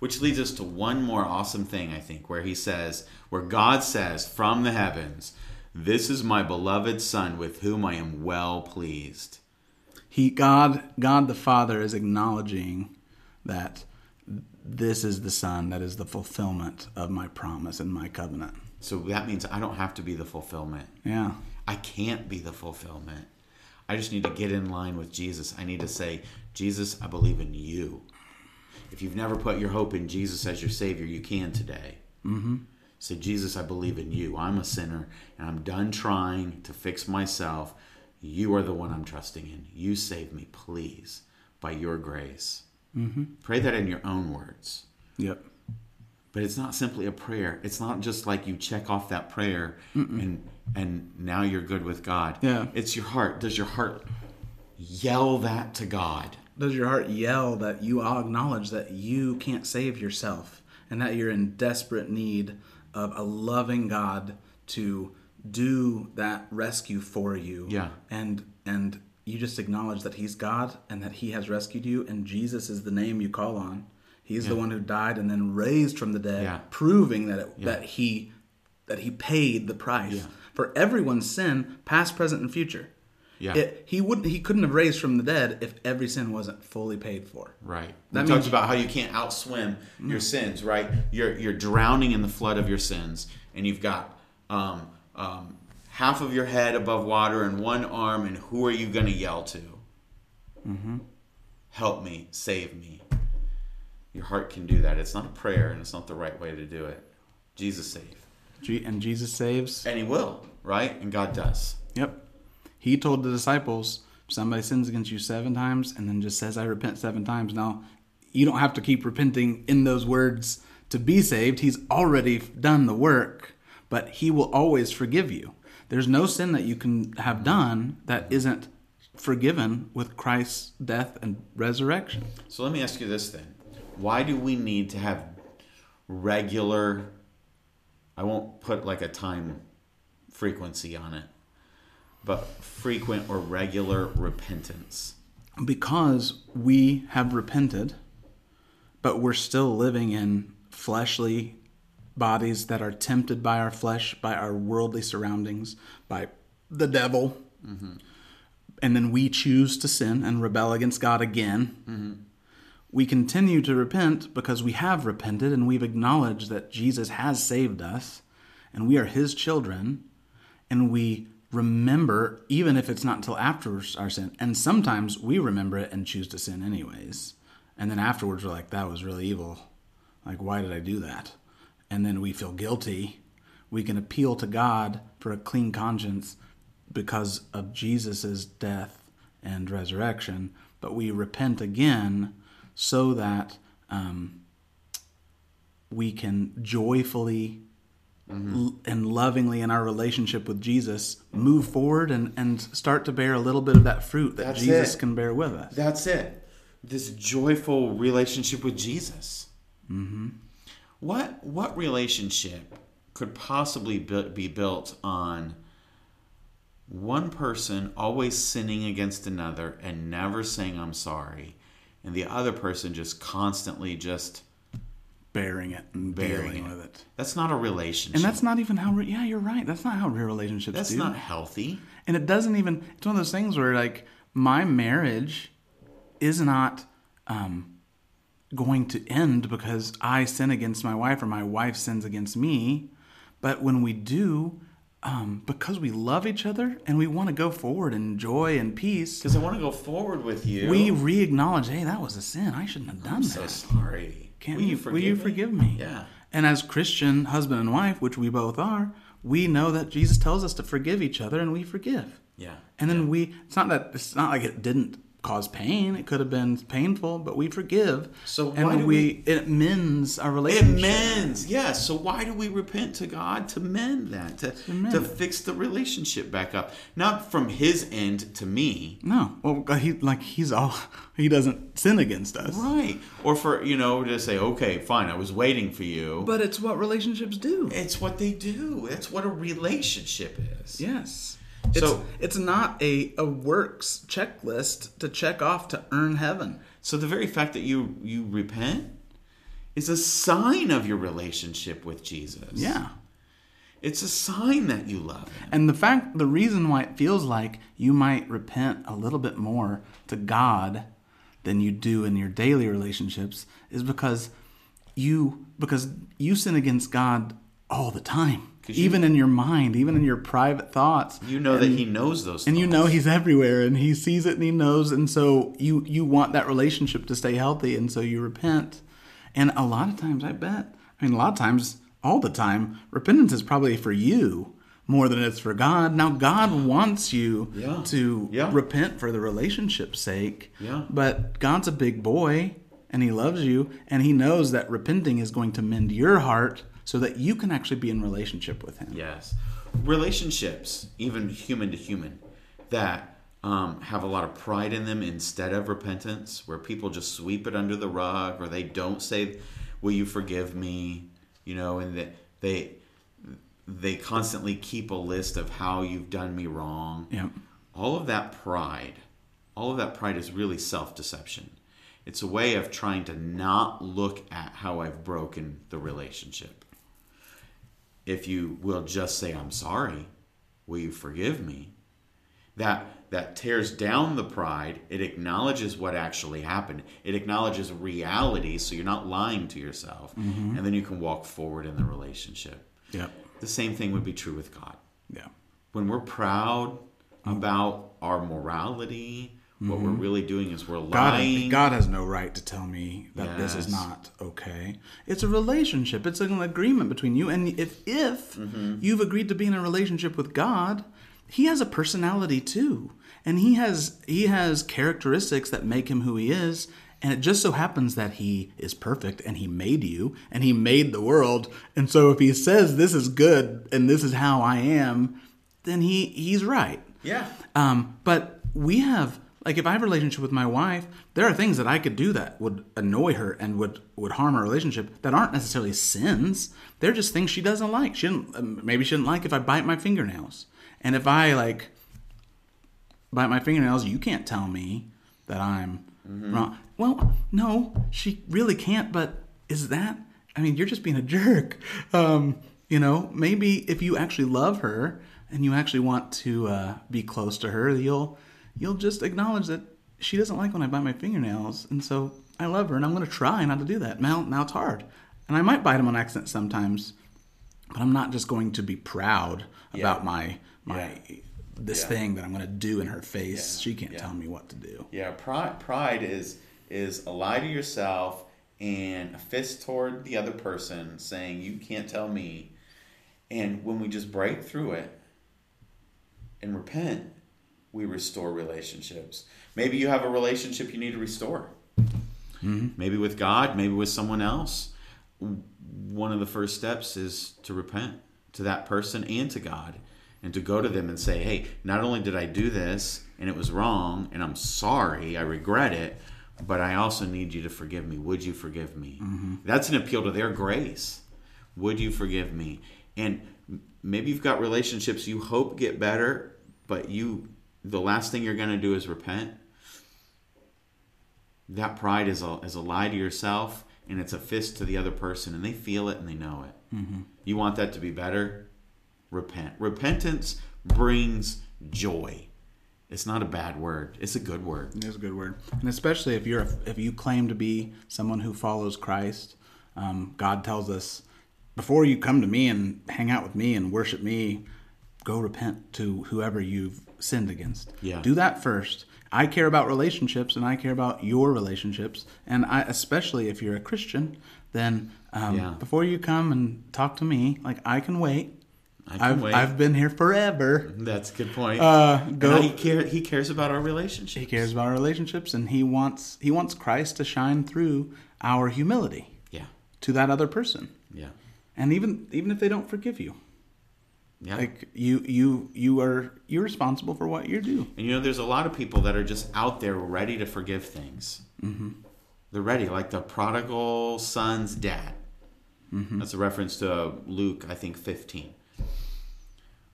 Which leads us to one more awesome thing, I think, where he says, where God says from the heavens, "This is my beloved Son, with whom I am well pleased." He God God the Father is acknowledging that. This is the Son that is the fulfillment of my promise and my covenant. So that means I don't have to be the fulfillment. Yeah. I can't be the fulfillment. I just need to get in line with Jesus. I need to say, Jesus, I believe in you. If you've never put your hope in Jesus as your Savior, you can today. Mm-hmm. Say, Jesus, I believe in you. I'm a sinner, and I'm done trying to fix myself. You are the one I'm trusting in. You save me, please, by your grace. Mm-hmm. Pray that in your own words. Yep. But it's not simply a prayer. It's not just like you check off that prayer Mm-mm. and and now you're good with God. Yeah. It's your heart. Does your heart yell that to God? Does your heart yell that you acknowledge that you can't save yourself and that you're in desperate need of a loving God to do that rescue for you? Yeah. And and. You just acknowledge that he's God and that he has rescued you, and Jesus is the name you call on. He's yeah. the one who died and then raised from the dead, yeah. proving that it, yeah. that he that he paid the price yeah. for everyone's sin, past, present, and future. Yeah, it, he wouldn't he couldn't have raised from the dead if every sin wasn't fully paid for. Right. That talks about how you can't outswim mm-hmm. your sins. Right. You're you're drowning in the flood of your sins, and you've got. Um, um, Half of your head above water and one arm, and who are you going to yell to? Mm-hmm. Help me, save me. Your heart can do that. It's not a prayer, and it's not the right way to do it. Jesus save. And Jesus saves? And he will, right? And God does. Yep. He told the disciples, if somebody sins against you seven times and then just says, I repent seven times. Now, you don't have to keep repenting in those words to be saved. He's already done the work, but he will always forgive you. There's no sin that you can have done that isn't forgiven with Christ's death and resurrection. So let me ask you this then. Why do we need to have regular, I won't put like a time frequency on it, but frequent or regular repentance? Because we have repented, but we're still living in fleshly bodies that are tempted by our flesh, by our worldly surroundings, by the devil. Mm-hmm. And then we choose to sin and rebel against God again. Mm-hmm. We continue to repent because we have repented and we've acknowledged that Jesus has saved us and we are his children, and we remember, even if it's not until after our sin. And sometimes we remember it and choose to sin anyways. And then afterwards we're like, that was really evil. Like, why did I do that? And then we feel guilty. We can appeal to God for a clean conscience because of Jesus' death and resurrection. But we repent again so that um, we can joyfully mm-hmm. l- and lovingly in our relationship with Jesus move forward and, and start to bear a little bit of that fruit that That's Jesus it. can bear with us. That's it. This joyful relationship with Jesus. Mm-hmm. What what relationship could possibly be built on one person always sinning against another and never saying I'm sorry, and the other person just constantly just bearing it and bearing dealing it. with it? That's not a relationship. And that's not even how, re- yeah, you're right. That's not how real relationships that's do. That's not healthy. And it doesn't even, it's one of those things where like my marriage is not um, going to end because I sin against my wife or my wife sins against me. But when we do, Um, because we love each other and we want to go forward in joy and peace. Because I want to go forward with you. We re-acknowledge, hey, that was a sin. I shouldn't have done I'm that. I'm so sorry. Can't will you, you forgive will you me? forgive me? Yeah. And as Christian husband and wife, which we both are, we know that Jesus tells us to forgive each other, and we forgive. Yeah. And then yeah. we. It's not that. It's not like it didn't cause pain. It could have been painful, but we forgive. So why and do we, we it mends our relationship. It mends, yes. So why do we repent to God? To mend that, to to, mend. to fix the relationship back up, not from His end to me. No, well, he like he's all he doesn't sin against us, right? Or for you know to say, okay, fine, I was waiting for you. But it's what relationships do. It's what they do. It's what a relationship is. Yes. It's, so it's not a, a works checklist to check off to earn heaven. So the very fact that you, you repent is a sign of your relationship with Jesus. Yeah. It's a sign that you love him. And the fact, the reason why it feels like you might repent a little bit more to God than you do in your daily relationships is because you because you sin against God all the time. You, even in your mind, even in your private thoughts. You know and, that he knows those things. And thoughts. You know he's everywhere, and he sees it, and he knows. And so you, you want that relationship to stay healthy, and so you repent. And a lot of times, I bet, I mean, a lot of times, all the time, repentance is probably for you more than it's for God. Now, God wants you yeah. to yeah. repent for the relationship's sake, yeah. but God's a big boy, and he loves you, and he knows that repenting is going to mend your heart so that you can actually be in relationship with him. Yes. Relationships, even human to human, that um, have a lot of pride in them instead of repentance, where people just sweep it under the rug, or they don't say, will you forgive me? You know, and that they they constantly keep a list of how you've done me wrong. Yep. All of that pride, all of that pride is really self-deception. It's a way of trying to not look at how I've broken the relationship. If you will just say, I'm sorry, will you forgive me? That that tears down the pride. It acknowledges what actually happened. It acknowledges reality, so you're not lying to yourself. Mm-hmm. And then you can walk forward in the relationship. Yeah. The same thing would be true with God. Yeah. When we're proud mm-hmm. about our morality, mm-hmm. what we're really doing is we're lying. God, God has no right to tell me that yes. this is not okay. It's a relationship. It's an agreement between you. And if if mm-hmm. you've agreed to be in a relationship with God, he has a personality too. And he has he has characteristics that make him who he is. And it just so happens that he is perfect, and he made you, and he made the world. And so if he says this is good and this is how I am, then he, he's right. Yeah. Um, but we have... Like, if I have a relationship with my wife, there are things that I could do that would annoy her and would, would harm our relationship that aren't necessarily sins. They're just things she doesn't like. She didn't, maybe she didn't like if I bite my fingernails. And if I, like, bite my fingernails, you can't tell me that I'm mm-hmm. wrong. Well, no, she really can't, but is that... I mean, you're just being a jerk. Um, you know, maybe if you actually love her and you actually want to uh, be close to her, you'll... You'll just acknowledge that she doesn't like when I bite my fingernails, and so I love her, and I'm going to try not to do that. Now, now it's hard, and I might bite them on accident sometimes, but I'm not just going to be proud yeah. about my my yeah. this yeah. thing that I'm going to do in her face. Yeah. She can't yeah. tell me what to do. Yeah, pride pride is is a lie to yourself and a fist toward the other person, saying you can't tell me. And when we just break through it and repent, we restore relationships. Maybe you have a relationship you need to restore. Mm-hmm. Maybe with God, maybe with someone else. One of the first steps is to repent to that person and to God, and to go to them and say, hey, not only did I do this and it was wrong and I'm sorry, I regret it, but I also need you to forgive me. Would you forgive me? Mm-hmm. That's an appeal to their grace. Would you forgive me? And maybe you've got relationships you hope get better, but you... the last thing you're going to do is repent. That pride is a, is a lie to yourself, and it's a fist to the other person, and they feel it and they know it. Mm-hmm. You want that to be better? Repent. Repentance brings joy. It's not a bad word. It's a good word. It is a good word. And especially if you're a, if you claim to be someone who follows Christ, um, God tells us, before you come to me and hang out with me and worship me, go repent to whoever you've sinned against. Yeah. Do that first. I care about relationships, and I care about your relationships. And I, especially if you're a Christian, then um, yeah. before you come and talk to me, like, I can wait. I can I've, wait. I've been here forever. That's a good point. Uh, go. And he, care, he cares about our relationships. He cares about our relationships, and he wants he wants Christ to shine through our humility. Yeah. To that other person. Yeah. And even even if they don't forgive you. Yeah. Like you, you, you are you're responsible for what you do. And you know, there's a lot of people that are just out there ready to forgive things. Mm-hmm. They're ready, like the prodigal son's dad. Mm-hmm. That's a reference to Luke, I think, fifteen,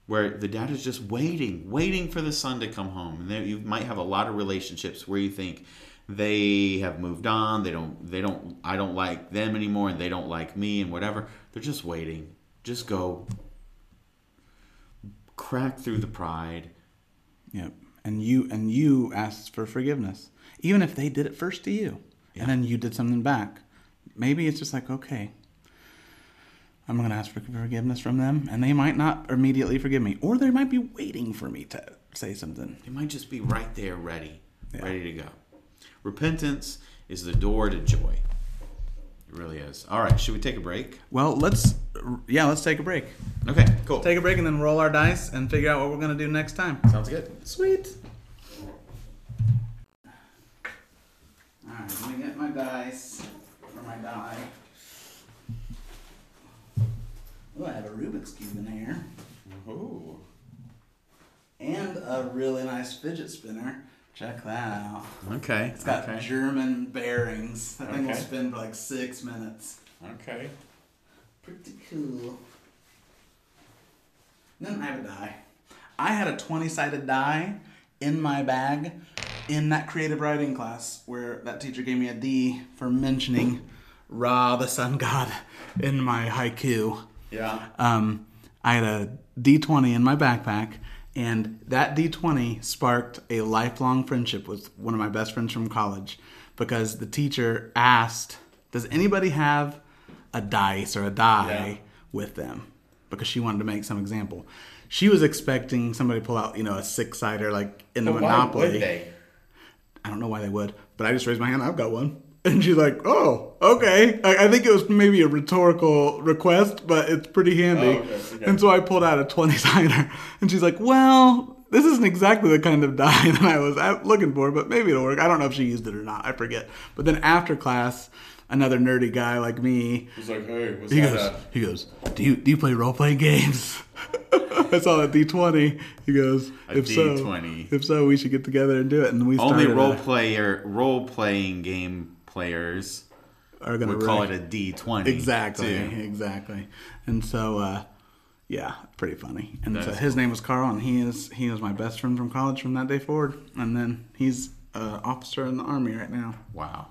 where the dad is just waiting, waiting for the son to come home. And there, you might have a lot of relationships where you think they have moved on. They don't. They don't. I don't like them anymore, and they don't like me, and whatever. They're just waiting. Just go. Crack through the pride. Yep. And you and you asked for forgiveness. Even if they did it first to you. Yeah. And then you did something back. Maybe it's just like, okay, I'm going to ask for forgiveness from them. And they might not immediately forgive me. Or they might be waiting for me to say something. They might just be right there ready. Yeah. Ready to go. Repentance is the door to joy. It really is. All right, should we take a break? Well, let's, yeah, let's take a break. Okay, cool. Take a break and then roll our dice and figure out what we're going to do next time. Sounds good. Sweet. All right, let me get my dice or my die. Oh, I have a Rubik's Cube in here. Ooh. And a really nice fidget spinner. Check that out. Okay. It's got okay. German bearings. That thing okay. will spin for like six minutes. Okay. Pretty cool. And then I have a die. I had a twenty-sided die in my bag in that creative writing class where that teacher gave me a D for mentioning Ra, the sun god, in my haiku. Yeah. Um, I had a D twenty in my backpack. And that D twenty sparked a lifelong friendship with one of my best friends from college, because the teacher asked, does anybody have a dice or a die yeah. with them? Because she wanted to make some example. She was expecting somebody to pull out, you know, a six-sider like in the Monopoly. Why would they? I don't know why they would, but I just raised my hand. I've got one. And she's like, oh, okay. I, I think it was maybe a rhetorical request, but it's pretty handy. Oh, okay, okay. And so I pulled out a twenty-sider. And she's like, well, this isn't exactly the kind of die that I was looking for, but maybe it'll work. I don't know if she used it or not. I forget. But then after class, another nerdy guy like me. He's like, hey, what's he that goes, at? He goes, do you, do you play role-playing games? I saw a D twenty. He goes, if D twenty. so, if so, we should get together and do it. And we Only started role player, role-playing game players are gonna would call it a D twenty. Exactly, too. exactly. And so, uh, yeah, pretty funny. And so his cool. name was Carl, and he is he was my best friend from college from that day forward. And then he's an officer in the Army right now. Wow.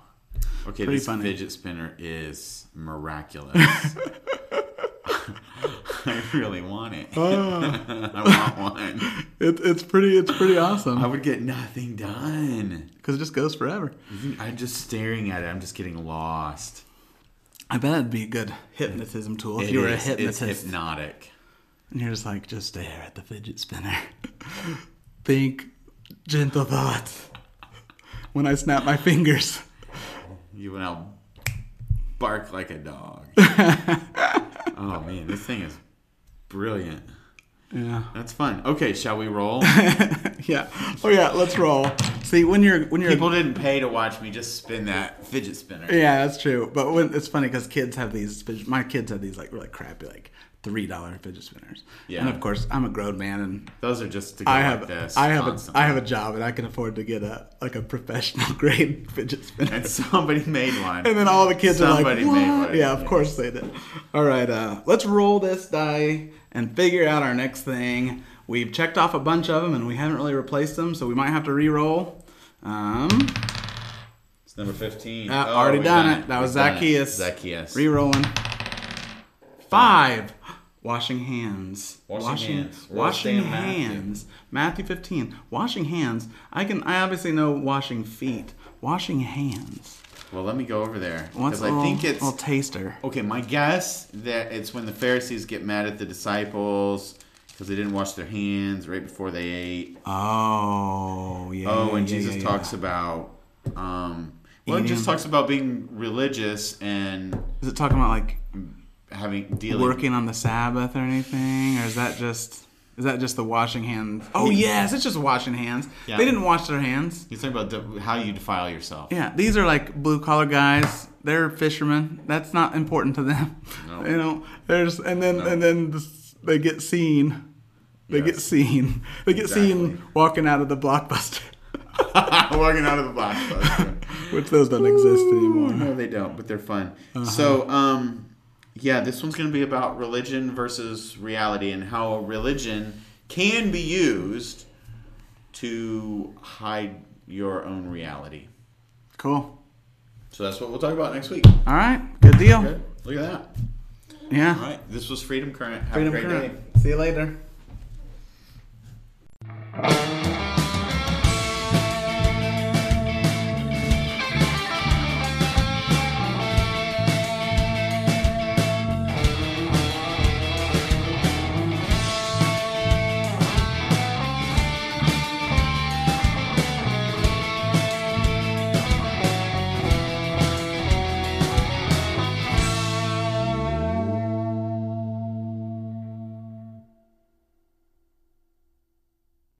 Okay, pretty this funny. Fidget spinner is miraculous. I really want it. Uh, I want one. It, it's pretty. It's pretty awesome. I would get nothing done because it just goes forever. I'm just staring at it. I'm just getting lost. I bet it'd be a good hypnotism tool if it you were is, a hypnotist. It's hypnotic. And you're just like, just stare at the fidget spinner. Think gentle thoughts. When I snap my fingers, you and I'll bark like a dog. Oh man, this thing is brilliant. Yeah, that's fun. Okay, shall we roll? Yeah. Oh yeah, let's roll. See, when you're when you're people didn't pay to watch me just spin that fidget spinner. Yeah, that's true. But when, it's funny because kids have these. My kids have these like really crappy like three dollar fidget spinners. Yeah. And of course, I'm a grown man, and those are just to go I have like this. I have constantly. a I have a job, and I can afford to get a like a professional grade fidget spinner. And somebody made one. And then all the kids somebody are like, what? Made one. Yeah, of course they did. All right, uh, let's roll this die and figure out our next thing. We've checked off a bunch of them, and we haven't really replaced them, so we might have to re-roll. Um, it's number fifteen. Uh, oh, already done, done it. it. That was Zacchaeus. Zacchaeus. Re-rolling. Five. Washing hands. Washing, washing hands. Washing hands. Matthew. Matthew fifteen. Washing hands. I can. I obviously know washing feet. Washing hands. Well, let me go over there because I think it's a little taster. Okay, my guess that it's when the Pharisees get mad at the disciples because they didn't wash their hands right before they ate. Oh yeah. Oh, and yeah, Jesus yeah, yeah. talks about. Um, well, Eating. It just talks about being religious and. Is it talking about like? Having dealing working on the Sabbath or anything, or is that just is that just the washing hands? Oh yes, it's just washing hands. Yeah. They didn't wash their hands. You're talking about de- how you defile yourself. Yeah, these are like blue collar guys. They're fishermen. That's not important to them. No. You know, there's and then no. and then this, they get seen. They yes. get seen. They get exactly. seen walking out of the Blockbuster. Walking out of the Blockbuster, which those don't Ooh, exist anymore. No, they don't. But they're fun. Uh-huh. So. um... Yeah, this one's going to be about religion versus reality and how religion can be used to hide your own reality. Cool. So that's what we'll talk about next week. All right. Good deal. Good. Look at that. Yeah. All right. This was Freedom Current. Have Freedom a great Current. day. See you later.